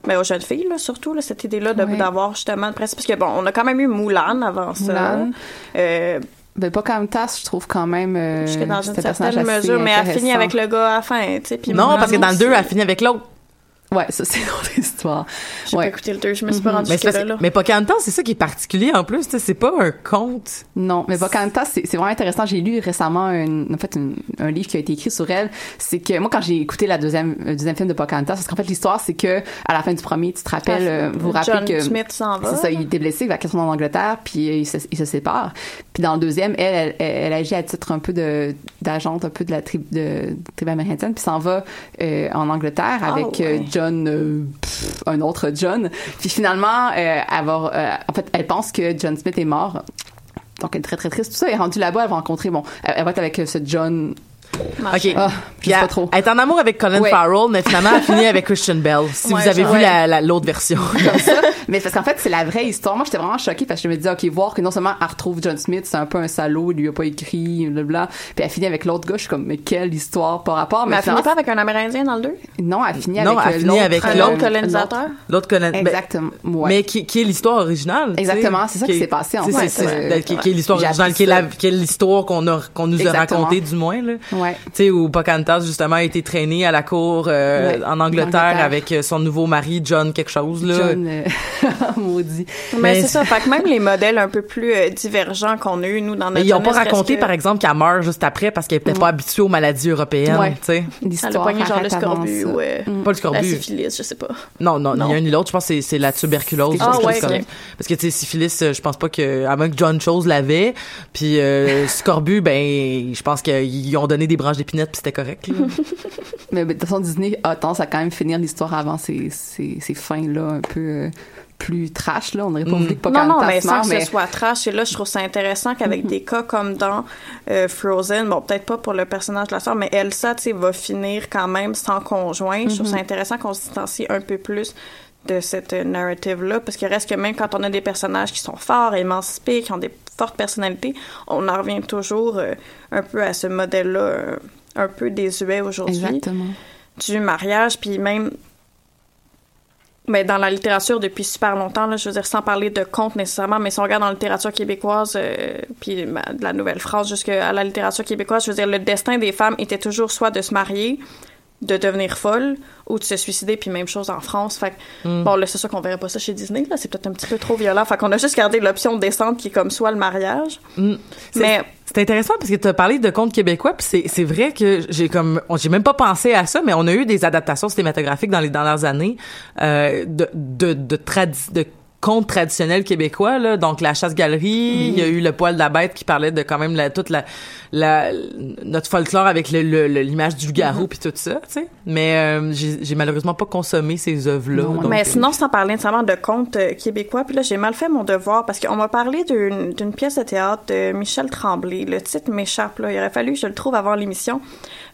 mais aux jeunes filles, là, surtout, là, cette idée-là d'avoir justement... Parce que, bon, on a quand même eu Moulin avant ça. Ben, pas comme Tass, je trouve quand même... Jusque dans une certaine mesure, mais elle finit avec le gars à la fin, tu sais. Non, parce que dans le 2, elle finit avec l'autre. Ouais, ça, c'est une autre histoire. J'ai pas écouté le 2, je me suis pas rendu là. Mais Pocahontas, c'est ça qui est particulier en plus, c'est pas un conte. Non, mais Pocahontas, c'est vraiment intéressant. J'ai lu récemment un livre qui a été écrit sur elle. C'est que moi, quand j'ai écouté le deuxième film de Pocahontas, parce qu'en fait, l'histoire, c'est que à la fin du premier, tu te rappelles, vous rappelez que... John Smith s'en va. C'est ça, il était blessé, il va à en Angleterre, puis il se sépare. Puis dans le deuxième, elle agit à titre un peu d'agente, un peu de la tribu amérindienne, puis s'en va en Angleterre avec John, un autre John. Puis finalement, en fait, elle pense que John Smith est mort. Donc, elle est très, très triste. Tout ça, elle est rendue là-bas, elle va rencontrer... Bon, elle va être avec ce John... OK. Ah, je sais pas trop. Elle est en amour avec Colin Farrell, mais finalement, elle finit avec Christian Bale, si vous avez vu l'autre version. Comme ça. Mais parce qu'en fait, c'est la vraie histoire. Moi, j'étais vraiment choquée parce que je me disais, OK, voir que non seulement elle retrouve John Smith, c'est un peu un salaud, il lui a pas écrit, blablabla. Puis elle finit avec l'autre gars, je suis comme, mais quelle histoire par rapport. Mais elle finit pas avec un Amérindien dans le 2? Non, elle finit avec l'autre colonisateur. L'autre colonisateur. Exactement. Ouais. Mais qui est l'histoire originale. Exactement, c'est ça qui s'est passé en fait. Qui est l'histoire originale, qui est l'histoire qu'on nous a racontée, du moins, là. Ouais. Tu sais, où Pocahontas, justement, a été traînée à la cour en Angleterre avec son nouveau mari, John quelque chose, là. John, maudit. Mais c'est ça, fait que même les modèles un peu plus divergents qu'on a eu, nous, dans notre... Mais ils ont pas raconté, par exemple, qu'elle meurt juste après parce qu'elle était pas habituée aux maladies européennes, tu sais. Elle a poigné genre le scorbut ou pas le scorbut. La syphilis, je sais pas. Non, ni un ni l'autre. Je pense que c'est la tuberculose. Ah, ouais, okay. Parce que, tu sais, syphilis, je pense pas que... À moins que John Chose l'avait. Puis scorbut, ben, je pense qu'ils ont donné des branches d'épinettes, puis c'était correct. Mais de toute façon, Disney a tendance à quand même finir l'histoire avant ces fins-là un peu plus trash. Là. On n'aurait pas voulu que Pocahontas que ce soit trash. Et là, je trouve ça intéressant qu'avec des cas comme dans Frozen, bon, peut-être pas pour le personnage de la sœur, mais Elsa, tu sais, va finir quand même sans conjoint. Je trouve ça intéressant qu'on se distancie un peu plus de cette narrative-là, parce qu'il reste que même quand on a des personnages qui sont forts, émancipés, qui ont des fortes personnalités, on en revient toujours un peu à ce modèle-là un peu désuet aujourd'hui. Exactement. Du mariage, puis même dans la littérature depuis super longtemps, là, je veux dire, sans parler de contes nécessairement, mais si on regarde dans la littérature québécoise, puis de la Nouvelle-France jusqu'à la littérature québécoise, je veux dire, le destin des femmes était toujours soit de se marier, de devenir folle ou de se suicider, puis même chose en France. Fait que, bon, là, c'est sûr qu'on verrait pas ça chez Disney, là, c'est peut-être un petit peu trop violent. Fait qu'on a juste gardé l'option décente qui est comme soit le mariage. Mais c'est intéressant parce que tu as parlé de contes québécois, puis c'est vrai que j'ai même pas pensé à ça, mais on a eu des adaptations cinématographiques dans les dernières années de contes traditionnels québécois, là, donc la chasse-galerie, il y a eu le poil de la bête qui parlait de quand même notre folklore avec l'image du loup-garou puis tout ça, tu sais. Mais j'ai malheureusement pas consommé ces œuvres-là. Mais sinon, sans parler nécessairement de contes québécois, puis là, j'ai mal fait mon devoir parce qu'on m'a parlé d'une pièce de théâtre de Michel Tremblay. Le titre m'échappe, là. Il aurait fallu que je le trouve avant l'émission.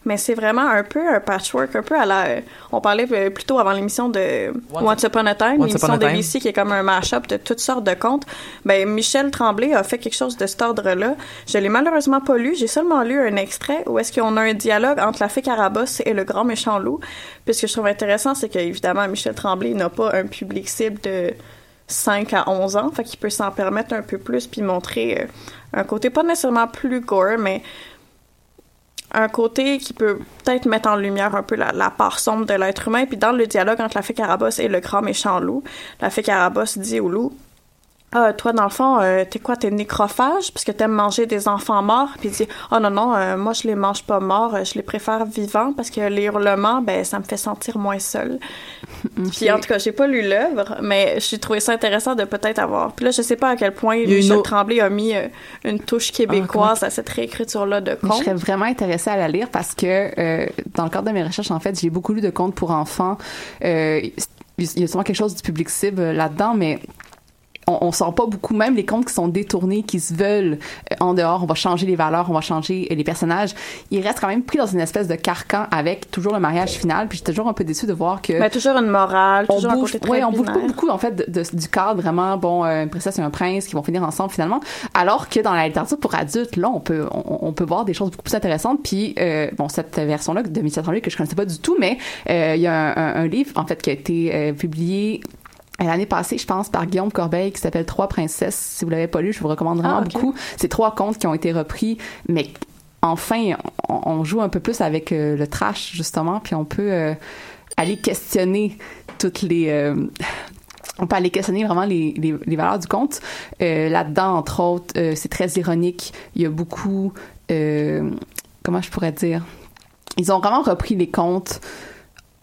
Mais c'est vraiment un peu un patchwork, un peu à la... On parlait plutôt avant l'émission de Once Upon a Time, l'émission de Lucie qui est comme un mash-up de toutes sortes de contes. Ben, Michel Tremblay a fait quelque chose de cet ordre-là. Je l'ai malheureusement pas lu. J'ai seulement lu un extrait où est-ce qu'on a un dialogue entre la fée Carabosse et le grand méchant loup. Puis ce que je trouve intéressant, c'est qu'évidemment, Michel Tremblay n'a pas un public cible de 5 à 11 ans. Fait qu'il peut s'en permettre un peu plus puis montrer un côté pas nécessairement plus gore, mais un côté qui peut peut-être mettre en lumière un peu la part sombre de l'être humain. Puis dans le dialogue entre la fée Carabosse et le grand méchant loup, la fée Carabosse dit au loup: ah, toi, dans le fond, t'es quoi, t'es nécrophage, parce que t'aimes manger des enfants morts. Puis il dit: oh non, non, moi, je les mange pas morts, je les préfère vivants, parce que les hurlements, ben, ça me fait sentir moins seule. Puis en tout cas, j'ai pas lu l'œuvre, mais j'ai trouvé ça intéressant de peut-être avoir. Puis là, je sais pas à quel point Michel Tremblay a mis une touche québécoise à cette réécriture-là de contes. Je serais vraiment intéressée à la lire, parce que dans le cadre de mes recherches, en fait, j'ai beaucoup lu de contes pour enfants. Il y a sûrement quelque chose du public cible là-dedans, mais on sort pas beaucoup, même les contes qui sont détournés, qui se veulent en dehors, on va changer les valeurs, on va changer les personnages, ils restent quand même pris dans une espèce de carcan avec toujours le mariage final, puis j'étais toujours un peu déçue de voir que... Mais toujours une morale, toujours un côté très binaire. On bouge pas beaucoup, en fait, du cadre vraiment, bon, une princesse et un prince qui vont finir ensemble finalement, alors que dans la littérature pour adultes, là, on peut voir des choses beaucoup plus intéressantes, puis bon, cette version-là de Michel Tremblay que je connaissais pas du tout, mais il y a un livre, en fait, qui a été publié l'année passée, je pense, par Guillaume Corbeil, qui s'appelle « Trois princesses ». Si vous l'avez pas lu, je vous recommande vraiment beaucoup. C'est 3 contes qui ont été repris, mais enfin, on joue un peu plus avec le trash, justement, puis on peut aller questionner toutes les... on peut aller questionner vraiment les valeurs du conte. Là-dedans, entre autres, c'est très ironique. Il y a beaucoup... comment je pourrais dire? Ils ont vraiment repris les contes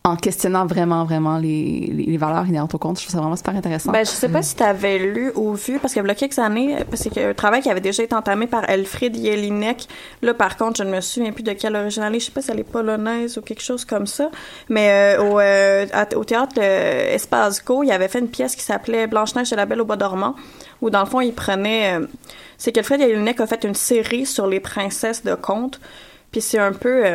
en questionnant vraiment, vraiment les valeurs inhérentes au conte. Je trouve ça vraiment super intéressant. Ben, je sais pas si t'avais lu ou vu, parce que il y a quelques années, c'est un travail qui avait déjà été entamé par Elfriede Jelinek. Là, par contre, je ne me souviens plus de quelle origine elle est. Je sais pas si elle est polonaise ou quelque chose comme ça. Mais au théâtre Espace Go, il avait fait une pièce qui s'appelait « Blanche-Neige et la Belle au bois dormant », où, dans le fond, il prenait... c'est qu'Elfriede Jelinek a fait une série sur les princesses de contes. Puis c'est un peu...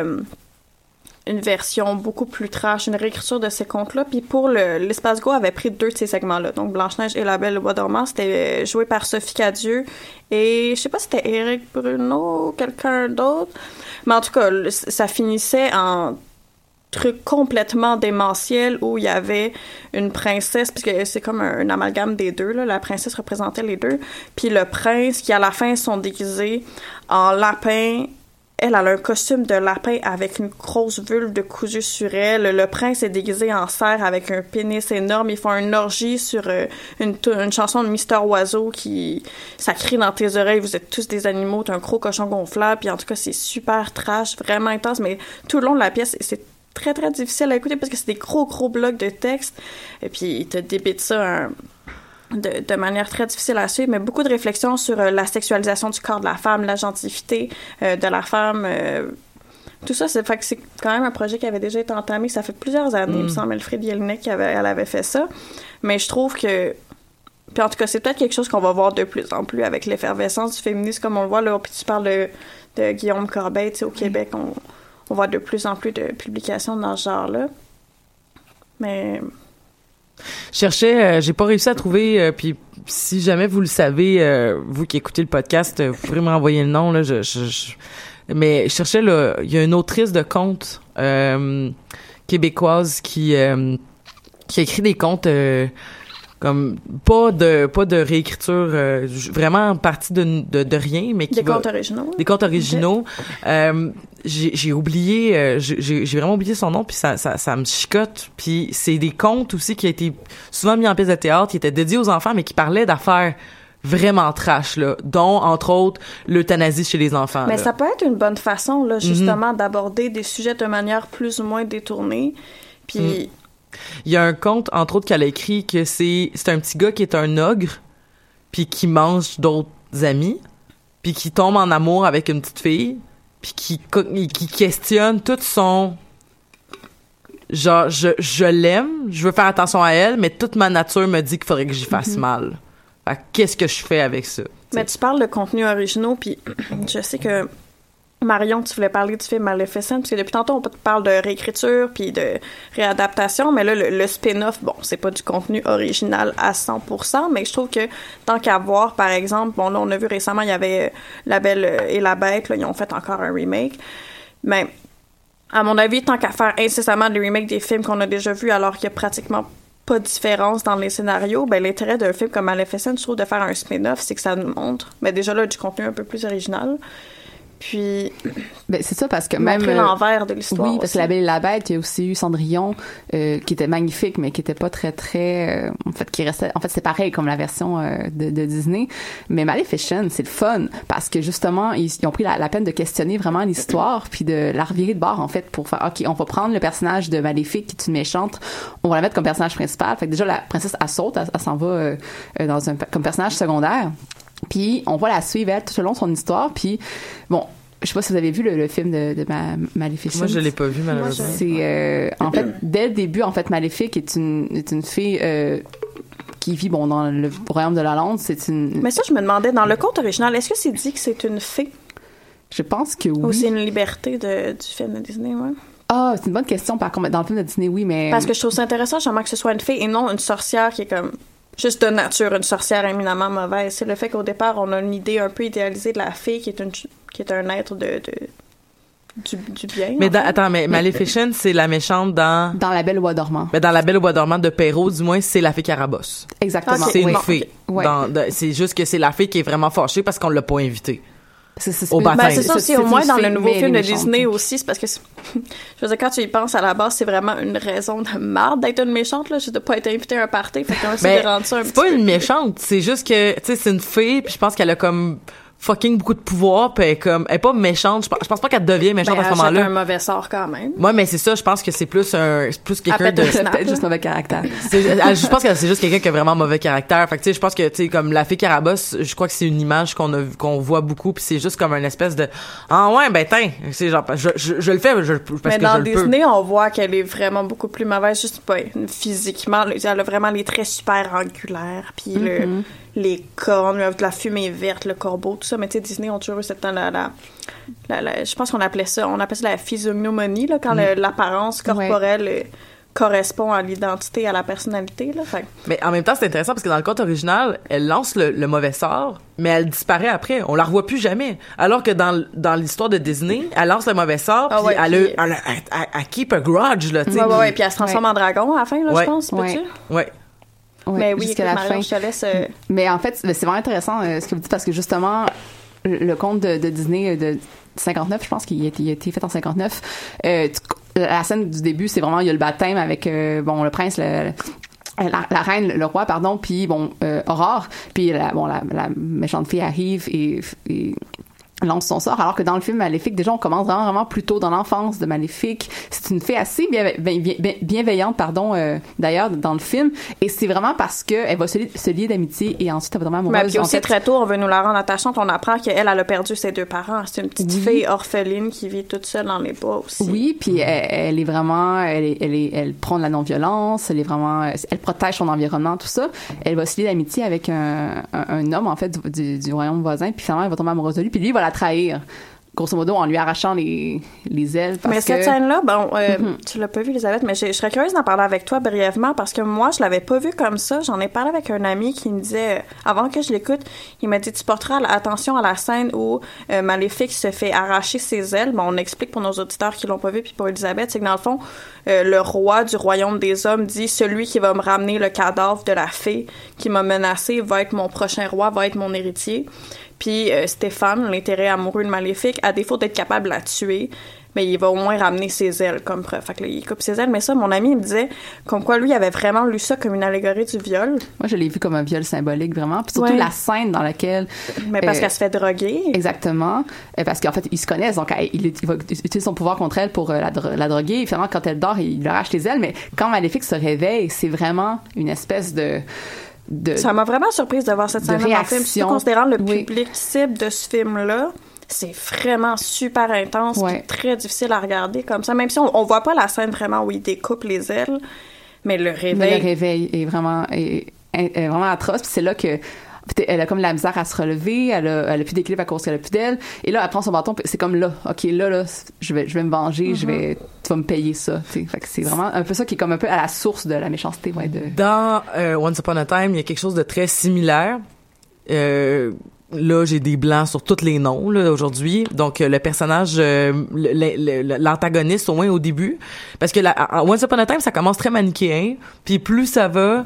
une version beaucoup plus trash, une réécriture de ces contes-là. Puis pour l'Espace Go avait pris 2 de ces segments-là. Donc Blanche-Neige et la Belle au bois dormant, c'était joué par Sophie Cadieux et je sais pas si c'était Éric Bruno ou quelqu'un d'autre. Mais en tout cas, ça finissait en truc complètement démentiel où il y avait une princesse, parce que c'est comme un amalgame des deux, là. La princesse représentait les deux. Puis le prince qui, à la fin, sont déguisés en lapin. Elle a un costume de lapin avec une grosse vulve de cousu sur elle. Le prince est déguisé en cerf avec un pénis énorme. Ils font une orgie sur une chanson de Mister Oiseau qui... Ça crie dans tes oreilles, vous êtes tous des animaux, t'es un gros cochon gonflable. Puis en tout cas, c'est super trash, vraiment intense. Mais tout le long de la pièce, c'est très, très difficile à écouter parce que c'est des gros, gros blocs de texte. Et puis, ils te débitent ça... De manière très difficile à suivre, mais beaucoup de réflexions sur la sexualisation du corps de la femme, la gentilité de la femme, tout ça, fait que c'est quand même un projet qui avait déjà été entamé, ça fait plusieurs années, il me semble, Elfriede Jelinek, elle avait fait ça, mais je trouve que, puis en tout cas, c'est peut-être quelque chose qu'on va voir de plus en plus avec l'effervescence du féminisme, comme on le voit, là, puis tu parles de Guillaume Corbeil, tu sais, au Québec, on voit de plus en plus de publications dans ce genre-là, mais... Je cherchais, j'ai pas réussi à trouver, puis si jamais vous le savez, vous qui écoutez le podcast, vous pourrez me renvoyer le nom, là, mais je cherchais, là, il y a une autrice de contes québécoise qui a écrit des contes comme pas de réécriture, vraiment partie de rien, mais qui contes originaux. Des contes originaux. J'ai oublié, j'ai vraiment oublié son nom, puis ça me chicote. Puis c'est des contes aussi qui a été souvent mis en pièce de théâtre, qui étaient dédiés aux enfants, mais qui parlaient d'affaires vraiment trash, là, dont, entre autres, l'euthanasie chez les enfants. Mais là, ça peut être une bonne façon, là, justement, d'aborder des sujets de manière plus ou moins détournée. Puis Il y a un conte, entre autres, qu'elle a écrit, que c'est un petit gars qui est un ogre, puis qui mange d'autres amis, puis qui tombe en amour avec une petite fille, puis qui questionne tout son... Genre, je l'aime, je veux faire attention à elle, mais toute ma nature me dit qu'il faudrait que j'y fasse mal. Fait que qu'est-ce que je fais avec ça? Mais tu parles de contenus originaux, puis je sais que... Marion, tu voulais parler du film Maleficent, parce que depuis tantôt, on parle de réécriture puis de réadaptation, mais là, le spin-off, bon, c'est pas du contenu original à 100%, mais je trouve que tant qu'à voir, par exemple, bon, là, on a vu récemment, il y avait La Belle et la Bête, là, ils ont fait encore un remake, mais à mon avis, tant qu'à faire incessamment des remakes des films qu'on a déjà vus, alors qu'il y a pratiquement pas de différence dans les scénarios, ben l'intérêt d'un film comme Maleficent, je trouve, de faire un spin-off, c'est que ça nous montre, mais déjà là, du contenu un peu plus original. Puis ben c'est ça, parce que même l'envers de l'histoire, oui, parce que La Belle et la Bête, il y a aussi eu Cendrillon qui était magnifique, mais qui était pas très très en fait, qui restait, en fait c'est pareil comme la version de Disney. Mais Maleficent, c'est le fun parce que justement ils ont pris la peine de questionner vraiment l'histoire, puis de la revirer de bord en fait, pour faire OK, on va prendre le personnage de Maléfique qui est une méchante, on va la mettre comme personnage principal. Fait que déjà la princesse elle saute, elle s'en va dans un comme personnage secondaire. Puis on va la suivre elle, tout le long de son histoire. Puis bon, je sais pas si vous avez vu le film de Maléficent. Moi je l'ai pas vu malheureusement. C'est en fait dès le début, en fait Maléfique est une fille qui vit bon dans le royaume de la Lande. C'est une. Mais ça je me demandais dans le conte original, est-ce que c'est dit que c'est une fée? Je pense que oui. Ou c'est une liberté du film de Disney, ouais. Ah, c'est une bonne question par contre. Dans le film de Disney, oui, mais. Parce que je trouve ça intéressant, justement, que ce soit une fée et non une sorcière qui est comme. Juste de nature, une sorcière éminemment mauvaise. C'est le fait qu'au départ, on a une idée un peu idéalisée de la fée qui est un être du bien. Mais Maléficent, c'est la méchante dans... Dans La Belle au bois dormant. Mais dans La Belle au bois dormant de Perrault, du moins, c'est la fée Carabosse. Exactement. Okay. C'est une fée. Okay. C'est juste que c'est la fée qui est vraiment fâchée parce qu'on l'a pas invitée. Au baptême. Ben, c'est ça aussi, au moins dans le nouveau film de Disney aussi, c'est parce que, je veux dire, quand tu y penses à la base, c'est vraiment une raison de marde d'être une méchante, là, de pas être invitée à un party, fait qu'on essaie de rendre ça un petit peu. C'est pas une méchante, c'est juste que, tu sais, c'est une fille, puis je pense qu'elle a comme fucking beaucoup de pouvoir, puis elle est pas méchante, je pense pas qu'elle devient méchante à ce moment-là. Elle a un mauvais sort quand même. Moi, mais c'est ça, je pense que c'est plus quelqu'un de... peut-être juste mauvais caractère. Je pense que c'est juste quelqu'un qui a vraiment mauvais caractère. Fait que, tu sais, je pense que, tu sais, comme la fée Carabosse, je crois que c'est une image qu'on voit beaucoup, puis c'est juste comme une espèce de, ah ouais, ben, tiens, c'est genre, je le fais, parce que je le peux. Mais dans Disney, on voit qu'elle est vraiment beaucoup plus mauvaise, juste pas physiquement, elle a vraiment les traits super angulaires, puis les cornes, de la fumée verte, le corbeau, tout ça. Mais tu sais, Disney ont toujours eu cette je pense qu'on appelait ça, la physiognomonie, là, quand l'apparence corporelle correspond à l'identité, à la personnalité, là. Fait. Mais en même temps, c'est intéressant parce que dans le conte original, elle lance le mauvais sort, mais elle disparaît après. On la revoit plus jamais. Alors que dans l'histoire de Disney, elle lance le mauvais sort, puis elle keep a grudge, là, tu sais. Ouais, puis elle se transforme en dragon à la fin, là, je pense, peux-tu? Ouais. Ouais, mais oui, jusqu'à la fin. Je te laisse... Mais en fait, c'est vraiment intéressant ce que vous dites, parce que justement, le conte de Disney de 59, je pense qu'il a été fait en 59. La scène du début, c'est vraiment, il y a le baptême avec le prince, la reine, le roi, pardon, puis bon, Aurore, puis la méchante fille arrive et lance son sort, alors que dans le film Maléfique, déjà, on commence vraiment plus tôt dans l'enfance de Maléfique. C'est une fée assez bienveillante, d'ailleurs, dans le film, et c'est vraiment parce qu'elle va se lier d'amitié et ensuite elle va tomber amoureuse. Mais puis aussi, très tôt, on veut nous la rendre attachante. On apprend qu'elle a perdu ses deux parents. C'est une petite fée orpheline qui vit toute seule dans les bois aussi. Oui, puis elle est vraiment... Elle prend de la non-violence, elle est vraiment... Elle protège son environnement, tout ça. Elle va se lier d'amitié avec un homme, en fait, du royaume voisin, puis finalement, elle va tomber amoureuse de lui, puis lui, voilà, trahir, grosso modo, en lui arrachant les ailes. Parce mais cette scène-là, tu l'as pas vu, Elisabeth, mais je serais curieuse d'en parler avec toi brièvement, parce que moi, je l'avais pas vu comme ça. J'en ai parlé avec un ami qui me disait, avant que je l'écoute, il m'a dit, tu porteras attention à la scène où Maléfique se fait arracher ses ailes. Bon, on explique pour nos auditeurs qui l'ont pas vu, puis pour Elisabeth, c'est que dans le fond, le roi du royaume des hommes dit, celui qui va me ramener le cadavre de la fée qui m'a menacée va être mon prochain roi, va être mon héritier. Puis Stéphane, l'intérêt amoureux de Maléfique, à défaut d'être capable de la tuer, mais il va au moins ramener ses ailes comme preuve. Fait que là, il coupe ses ailes. Mais ça, mon ami, il me disait comme quoi, lui, il avait vraiment lu ça comme une allégorie du viol. Moi, je l'ai vu comme un viol symbolique, vraiment. Puis surtout la scène dans laquelle... Mais parce qu'elle se fait droguer. Exactement. Parce qu'en fait, ils se connaissent. Donc, il va utiliser son pouvoir contre elle pour la droguer. Et finalement, quand elle dort, il lui arrache les ailes. Mais quand Maléfique se réveille, c'est vraiment une espèce de... ça m'a vraiment surprise de voir cette scène dans le film. Si considérant le public cible de ce film-là, c'est vraiment super intense, très difficile à regarder comme ça. Même si on voit pas la scène vraiment où il découpe les ailes, mais le réveil... Mais le réveil est vraiment atroce. Puis c'est là que... Elle a comme la misère à se relever, elle a plus d'équilibre à cause qu'elle a plus d'elle. Et là, elle prend son bâton, c'est comme là, OK, là, je vais me venger, tu vas me payer ça. T'sais. Fait que c'est vraiment un peu ça qui est comme un peu à la source de la méchanceté. Ouais, Dans Once Upon a Time, il y a quelque chose de très similaire. Là, j'ai des blancs sur tous les noms là, aujourd'hui. Donc, le personnage, l'antagoniste, au moins au début. Parce que Once Upon a Time, ça commence très manichéen. Puis plus ça va...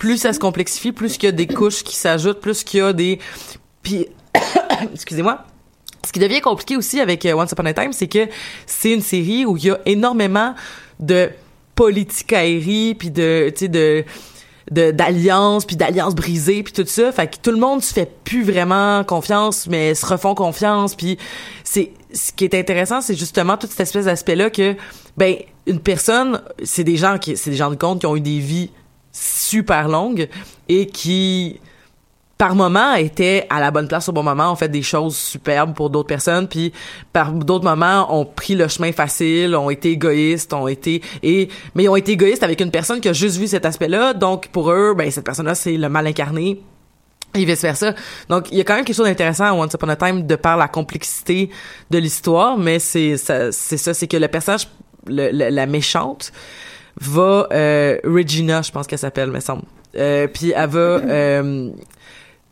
Plus ça se complexifie, plus qu'il y a des couches qui s'ajoutent, plus qu'il y a des... Puis, excusez-moi, ce qui devient compliqué aussi avec Once Upon a Time, c'est que c'est une série où il y a énormément de politicaillerie, puis de, tu sais, d'alliances, puis d'alliances brisées, puis tout ça. Fait que tout le monde se fait plus vraiment confiance, mais se refont confiance. Puis c'est... Ce qui est intéressant, c'est justement toute cette espèce d'aspect-là que, ben, une personne, c'est des gens de compte qui ont eu des vies super longue et qui par moment était à la bonne place au bon moment, ont fait des choses superbes pour d'autres personnes, puis par d'autres moments ont pris le chemin facile, ont été égoïstes, mais ils ont été égoïstes avec une personne qui a juste vu cet aspect-là, donc pour eux, ben cette personne-là c'est le mal incarné et vice-versa. Donc il y a quand même quelque chose d'intéressant à Once Upon a Time de par la complexité de l'histoire, mais c'est que le personnage, la méchante va Regina, je pense qu'elle s'appelle, me semble. Puis elle va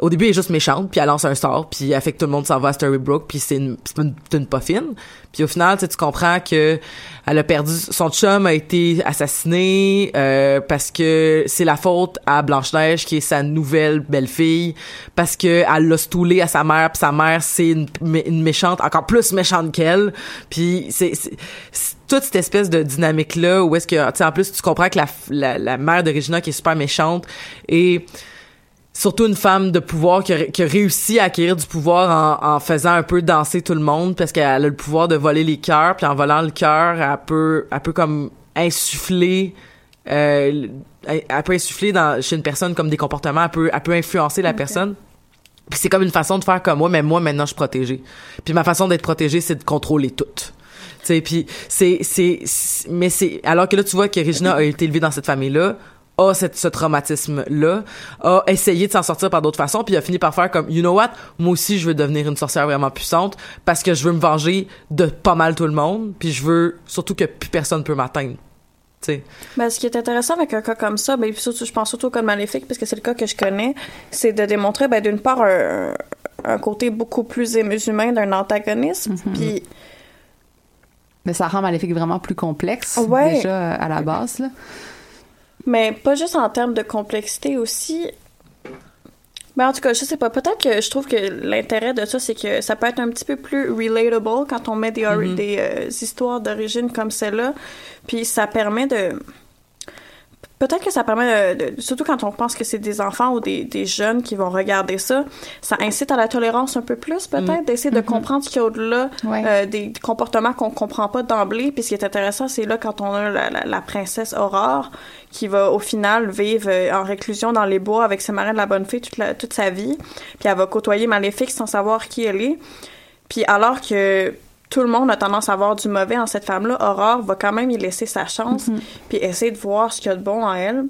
au début elle est juste méchante, puis elle lance un sort, puis elle fait que tout le monde s'en va à Storybrooke, puis c'est une pas fine. Puis au final, tu comprends que elle a perdu son chum, a été assassiné parce que c'est la faute à Blanche-Neige qui est sa nouvelle belle-fille, parce que elle l'a stoulé à sa mère, puis sa mère c'est une méchante, encore plus méchante qu'elle. Puis c'est toute cette espèce de dynamique là où est-ce que tu sais, en plus tu comprends que la mère de Regina qui est super méchante et surtout une femme de pouvoir qui a réussi à acquérir du pouvoir en faisant un peu danser tout le monde, parce qu'elle a le pouvoir de voler les cœurs, puis en volant le cœur elle peut comme insuffler chez une personne comme des comportements, elle peut influencer la personne. Puis c'est comme une façon de faire comme moi maintenant je suis protégée, puis ma façon d'être protégée c'est de contrôler tout. T'sais, puis c'est alors que là tu vois que Regina a été élevée dans cette famille-là, a ce traumatisme-là, a essayé de s'en sortir par d'autres façons, puis a fini par faire comme you know what, moi aussi je veux devenir une sorcière vraiment puissante parce que je veux me venger de pas mal tout le monde, puis je veux surtout que plus personne peut m'atteindre. Ben, ce qui est intéressant avec un cas comme ça, ben surtout, je pense surtout au cas de Maléfique parce que c'est le cas que je connais, c'est de démontrer ben d'une part un côté beaucoup plus humain d'un antagonisme, puis mais ça rend Maléfique vraiment plus complexe, déjà, à la base, là. Mais pas juste en termes de complexité aussi. Ben, en tout cas, je sais pas. Peut-être que je trouve que l'intérêt de ça, c'est que ça peut être un petit peu plus relatable quand on met des histoires d'origine comme celle-là. Puis ça permet de... Peut-être que ça permet, surtout quand on pense que c'est des enfants ou des jeunes qui vont regarder ça, ça incite à la tolérance un peu plus, peut-être, d'essayer de comprendre ce qu'il y a au-delà, des comportements qu'on comprend pas d'emblée. Puis ce qui est intéressant, c'est là quand on a la princesse Aurore qui va, au final, vivre en réclusion dans les bois avec ses marins de la bonne fée toute sa vie. Puis elle va côtoyer Maléfique sans savoir qui elle est. Puis alors que... Tout le monde a tendance à voir du mauvais en cette femme-là. Aurore va quand même y laisser sa chance, puis essayer de voir ce qu'il y a de bon en elle.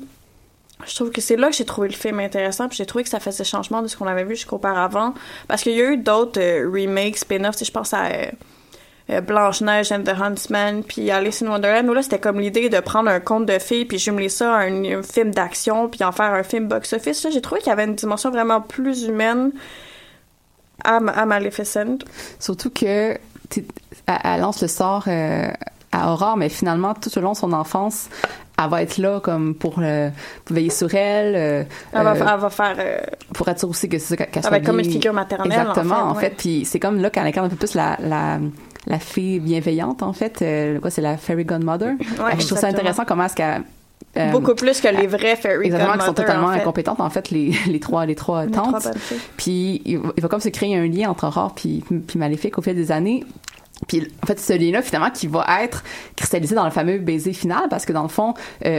Je trouve que c'est là que j'ai trouvé le film intéressant, puis j'ai trouvé que ça faisait changement de ce qu'on avait vu jusqu'auparavant. Parce qu'il y a eu d'autres remakes, spin-offs, je pense à Blanche-Neige and the Huntsman, puis Alice in Wonderland, où là, c'était comme l'idée de prendre un conte de fées, puis jumeler ça à un film d'action, puis en faire un film box-office. Là, j'ai trouvé qu'il y avait une dimension vraiment plus humaine à Maleficent. Surtout que... Elle lance le sort à Aurore, mais finalement, tout au long de son enfance, elle va être là comme pour veiller sur elle. Elle va faire... Pour être sûre aussi que c'est ça qu'elle soit bien. Elle va être comme une figure maternelle. Exactement, en fait. Puis c'est comme là qu'elle incarne un peu plus la la fée bienveillante, en fait. C'est la Fairy Godmother. Ouais, je trouve ça intéressant comment est-ce qu'elle... beaucoup plus que les vrais fairy godmother. Exactement, qui sont totalement incompétentes, en fait, les trois tantes. Puis il va comme se créer un lien entre Aurore puis Maléfique au fil des années. Puis en fait, ce lien-là, finalement, qui va être cristallisé dans le fameux baiser final, parce que dans le fond,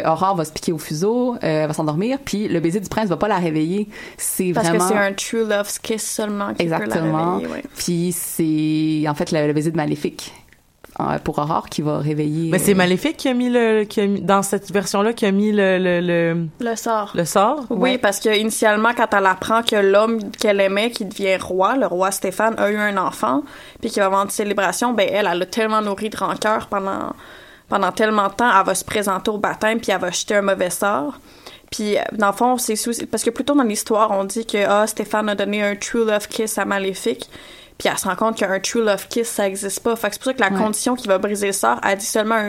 Aurore va se piquer au fuseau, elle va s'endormir, puis le baiser du prince va pas la réveiller. C'est parce vraiment... que c'est un true love's kiss seulement qui peut la réveiller. Ouais. Puis c'est en fait le baiser de Maléfique pour Aurore qui va réveiller. Mais c'est Maléfique qui a mis dans cette version-là, qui a mis le sort. Le sort. Oui, ouais. Parce que initialement, quand elle apprend que l'homme qu'elle aimait, qui devient roi, le roi Stéphane, a eu un enfant, puis qu'il va avoir une célébration, ben elle a tellement nourri de rancœur pendant tellement de temps, elle va se présenter au baptême, puis elle va jeter un mauvais sort. Puis, dans le fond, c'est parce que plus tôt dans l'histoire, on dit que Stéphane a donné un true love kiss à Maléfique. Puis elle se rend compte qu'un true love kiss, ça existe pas. Fait que c'est pour ça que la condition qui va briser le sort, elle dit seulement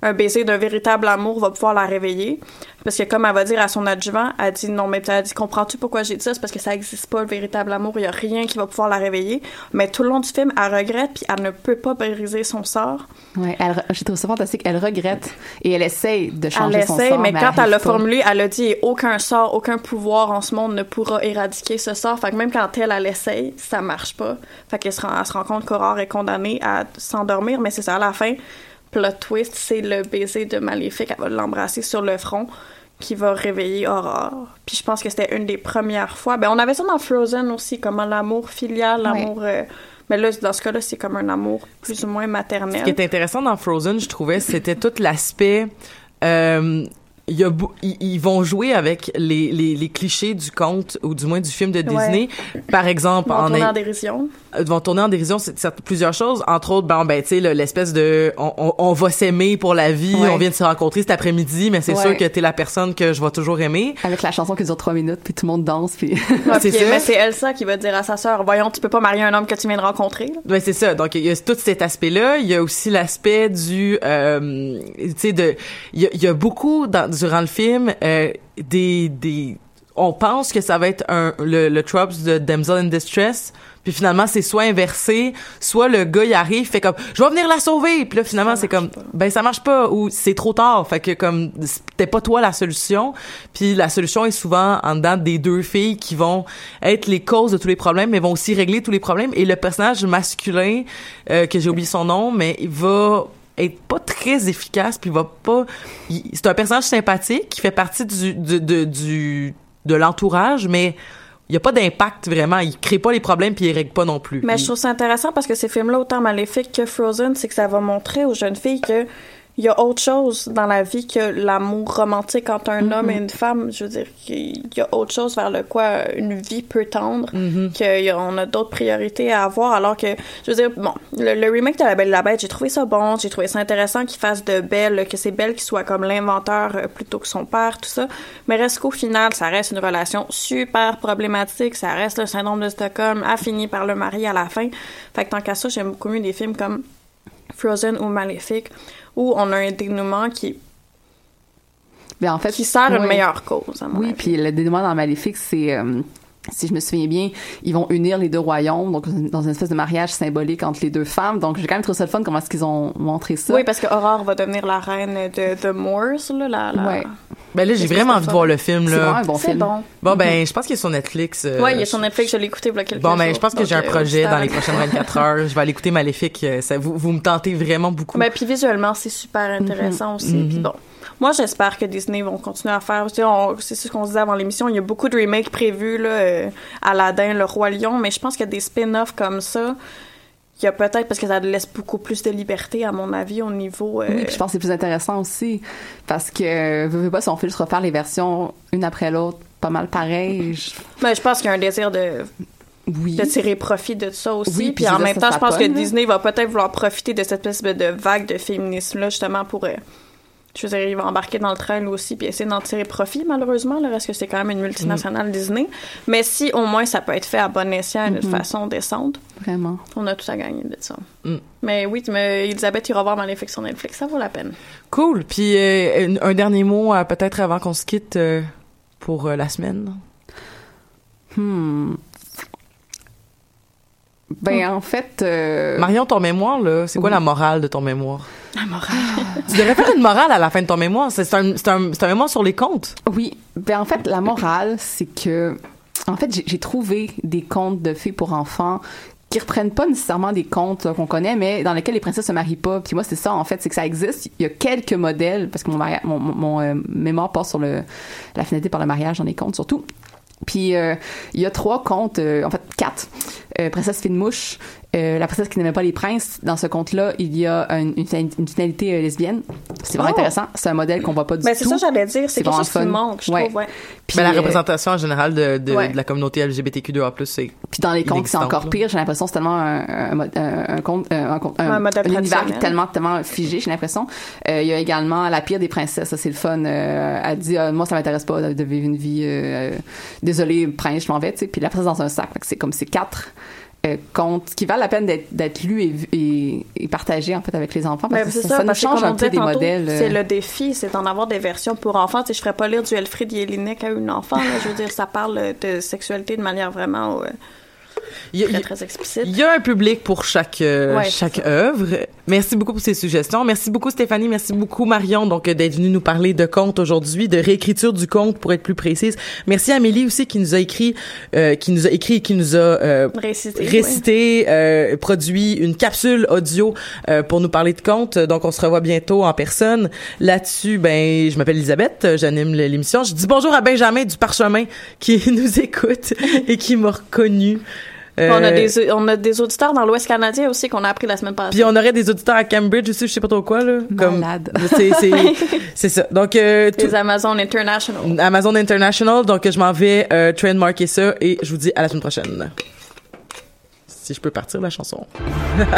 un baiser d'un véritable amour va pouvoir la réveiller. Parce que comme elle va dire à son adjuvant, elle dit non, mais elle dit, comprends-tu pourquoi j'ai dit ça? C'est parce que ça existe pas, le véritable amour. Il y a rien qui va pouvoir la réveiller. Mais tout le long du film, elle regrette, puis elle ne peut pas briser son sort. Oui, je trouve ça fantastique. Elle regrette et elle essaye de changer son sort. Elle essaye, mais quand elle l'a formulé, elle a dit aucun sort, aucun pouvoir en ce monde ne pourra éradiquer ce sort. Fait que même quand elle essaye, ça marche pas. Fait qu'elle se rend compte qu'Aurore est condamnée à s'endormir, mais c'est ça, à la fin. Plot twist, c'est le baiser de Maléfique, elle va l'embrasser sur le front, qui va réveiller Aurore. Puis je pense que c'était une des premières fois. Ben on avait ça dans Frozen aussi, comment l'amour filial, l'amour... mais là, dans ce cas-là, c'est comme un amour plus ou moins maternel. Ce qui est intéressant dans Frozen, je trouvais, c'était tout l'aspect... ils vont jouer avec les clichés du conte ou du moins du film de Disney. Ouais. Par exemple, ils vont tourner en dérision, c'est plusieurs choses, entre autres tu sais l'espèce de on va s'aimer pour la vie, on vient de se rencontrer cet après-midi, mais c'est sûr que t'es la personne que je vais toujours aimer. Avec la chanson qui dure 3 minutes puis tout le monde danse puis mais c'est Elsa qui va dire à sa sœur voyons, tu peux pas marier un homme que tu viens de rencontrer. Ouais, c'est ça. Donc il y a tout cet aspect-là, il y a aussi l'aspect du tu sais de il y a beaucoup durant le film, on pense que ça va être le trope de Damsel in Distress, puis finalement c'est soit inversé, soit le gars il arrive fait comme je vais venir la sauver, puis là finalement c'est comme ça marche pas ou c'est trop tard, fait que comme t'es pas toi la solution, puis la solution est souvent en dedans des deux filles qui vont être les causes de tous les problèmes, mais vont aussi régler tous les problèmes, et le personnage masculin que j'ai oublié son nom, mais il va être pas très efficace, puis c'est un personnage sympathique qui fait partie de l'entourage, mais il y a pas d'impact vraiment, il crée pas les problèmes puis il règle pas non plus. Je trouve ça intéressant parce que ces films-là, autant Maléfique que Frozen, c'est que ça va montrer aux jeunes filles que il y a autre chose dans la vie que l'amour romantique entre un homme et une femme. Je veux dire, il y a autre chose vers le quoi une vie peut tendre, qu'on a d'autres priorités à avoir, alors que, je veux dire, le remake de La Belle et la Bête, j'ai trouvé ça bon, j'ai trouvé ça intéressant qu'il fasse de Belle, que c'est Belle qui soit comme l'inventeur plutôt que son père, tout ça. Mais reste qu'au final, ça reste une relation super problématique, ça reste le syndrome de Stockholm, a fini par le marier à la fin. Fait que tant qu'à ça, j'aime beaucoup mieux des films comme Frozen ou Maléfique, où on a un dénouement qui sert une meilleure cause, à mon avis. Puis le dénouement dans Maléfique, c'est... si je me souviens bien, ils vont unir les deux royaumes, donc dans une espèce de mariage symbolique entre les deux femmes. Donc j'ai quand même trouvé ça le fun comment est-ce qu'ils ont montré ça. Oui, parce que Aurore va devenir la reine de The Moors, Ben là, j'ai vraiment envie de voir le film, là. C'est vraiment un bon film. Je pense qu'il est sur Netflix. Oui, il est sur Netflix, je l'ai écouté il y a quelques jours. Je pense que j'ai un projet dans les prochaines 24 heures. Je vais aller écouter Maléfique. Ça, vous me tentez vraiment beaucoup. Puis visuellement, c'est super intéressant aussi. Puis moi, j'espère que Disney vont continuer à faire. C'est ce qu'on disait avant l'émission. Il y a beaucoup de remakes prévus, là, Aladdin, Le Roi Lion, mais je pense qu'il y a des spin-offs comme ça. Il y a peut-être, parce que ça laisse beaucoup plus de liberté, à mon avis, au niveau... Oui, puis je pense que c'est plus intéressant aussi, parce que, veux pas, si on fait juste refaire les versions une après l'autre, pas mal pareil. Je pense qu'il y a un désir de tirer profit de ça aussi. Oui, puis en même temps, je pense que Disney va peut-être vouloir profiter de cette espèce de vague de féminisme-là, justement, pour... je veux dire, ils vont embarquer dans le train, là aussi, puis essayer d'en tirer profit, malheureusement, là, parce que c'est quand même une multinationale Disney. Mais si, au moins, ça peut être fait à bon escient, d'une façon décente. Vraiment. On a tout à gagner de ça. Mais oui, Elisabeth ira voir Maléfique sur Netflix, ça vaut la peine. Cool. Puis un dernier mot, peut-être, avant qu'on se quitte pour la semaine. Ben, en fait... Marion, ton mémoire, là, c'est quoi la morale de ton mémoire? La morale? Tu devrais faire une morale à la fin de ton mémoire. C'est un mémoire sur les contes. Oui. Ben, en fait, la morale, c'est que... En fait, j'ai trouvé des contes de fées pour enfants qui reprennent pas nécessairement des contes là, qu'on connaît, mais dans lesquels les princesses se marient pas. Puis moi, c'est ça, en fait, c'est que ça existe. Il y a quelques modèles, parce que mon mémoire passe sur l'affinité par le mariage dans les contes, surtout. Puis il y a 3 contes, en fait 4. Princesse fine mouche, la princesse qui n'aimait pas les princes. Dans ce conte-là, il y a une finalité lesbienne. C'est vraiment intéressant. C'est un modèle qu'on voit pas du tout. C'est ça, j'allais dire. C'est quelque chose qui manque, je trouve. Ouais. Puis, mais la représentation en général de la communauté LGBTQ2A+, c'est. Puis dans les contes, c'est encore pire. J'ai l'impression que c'est tellement un univers qui est tellement figé. J'ai l'impression. Il y a également la pire des princesses. Ça, c'est le fun. Elle dit moi, ça m'intéresse pas de vivre une vie. Désolée, prince, je m'en vais. Puis la princesse dans un sac. C'est comme ces 4. Contes qui valent la peine d'être lus et partagés en fait avec les enfants parce que ça nous change un peu des modèles. C'est le défi, c'est d'en avoir des versions pour enfants. Tu sais, je ferais pas lire du Elfriede Jelinek à une enfant. Là, je veux dire, ça parle de sexualité de manière vraiment très explicite. Il y a un public pour chaque œuvre. Merci beaucoup pour ces suggestions. Merci beaucoup Stéphanie, merci beaucoup Marion donc d'être venue nous parler de contes aujourd'hui, de réécriture du conte pour être plus précise. Merci Amélie aussi qui nous a écrit et qui nous a récité produit une capsule audio pour nous parler de contes. Donc on se revoit bientôt en personne. Là-dessus, ben je m'appelle Elisabeth, j'anime l'émission. Je dis bonjour à Benjamin du Parchemin qui nous écoute et qui m'a reconnu. On a des auditeurs dans l'Ouest canadien aussi qu'on a appris la semaine passée. Puis on aurait des auditeurs à Cambridge aussi, je sais pas trop quoi là. Malade. Comme, c'est ça. Donc les Amazon International. Donc je m'en vais trademarker ça et je vous dis à la semaine prochaine. Si je peux partir la chanson.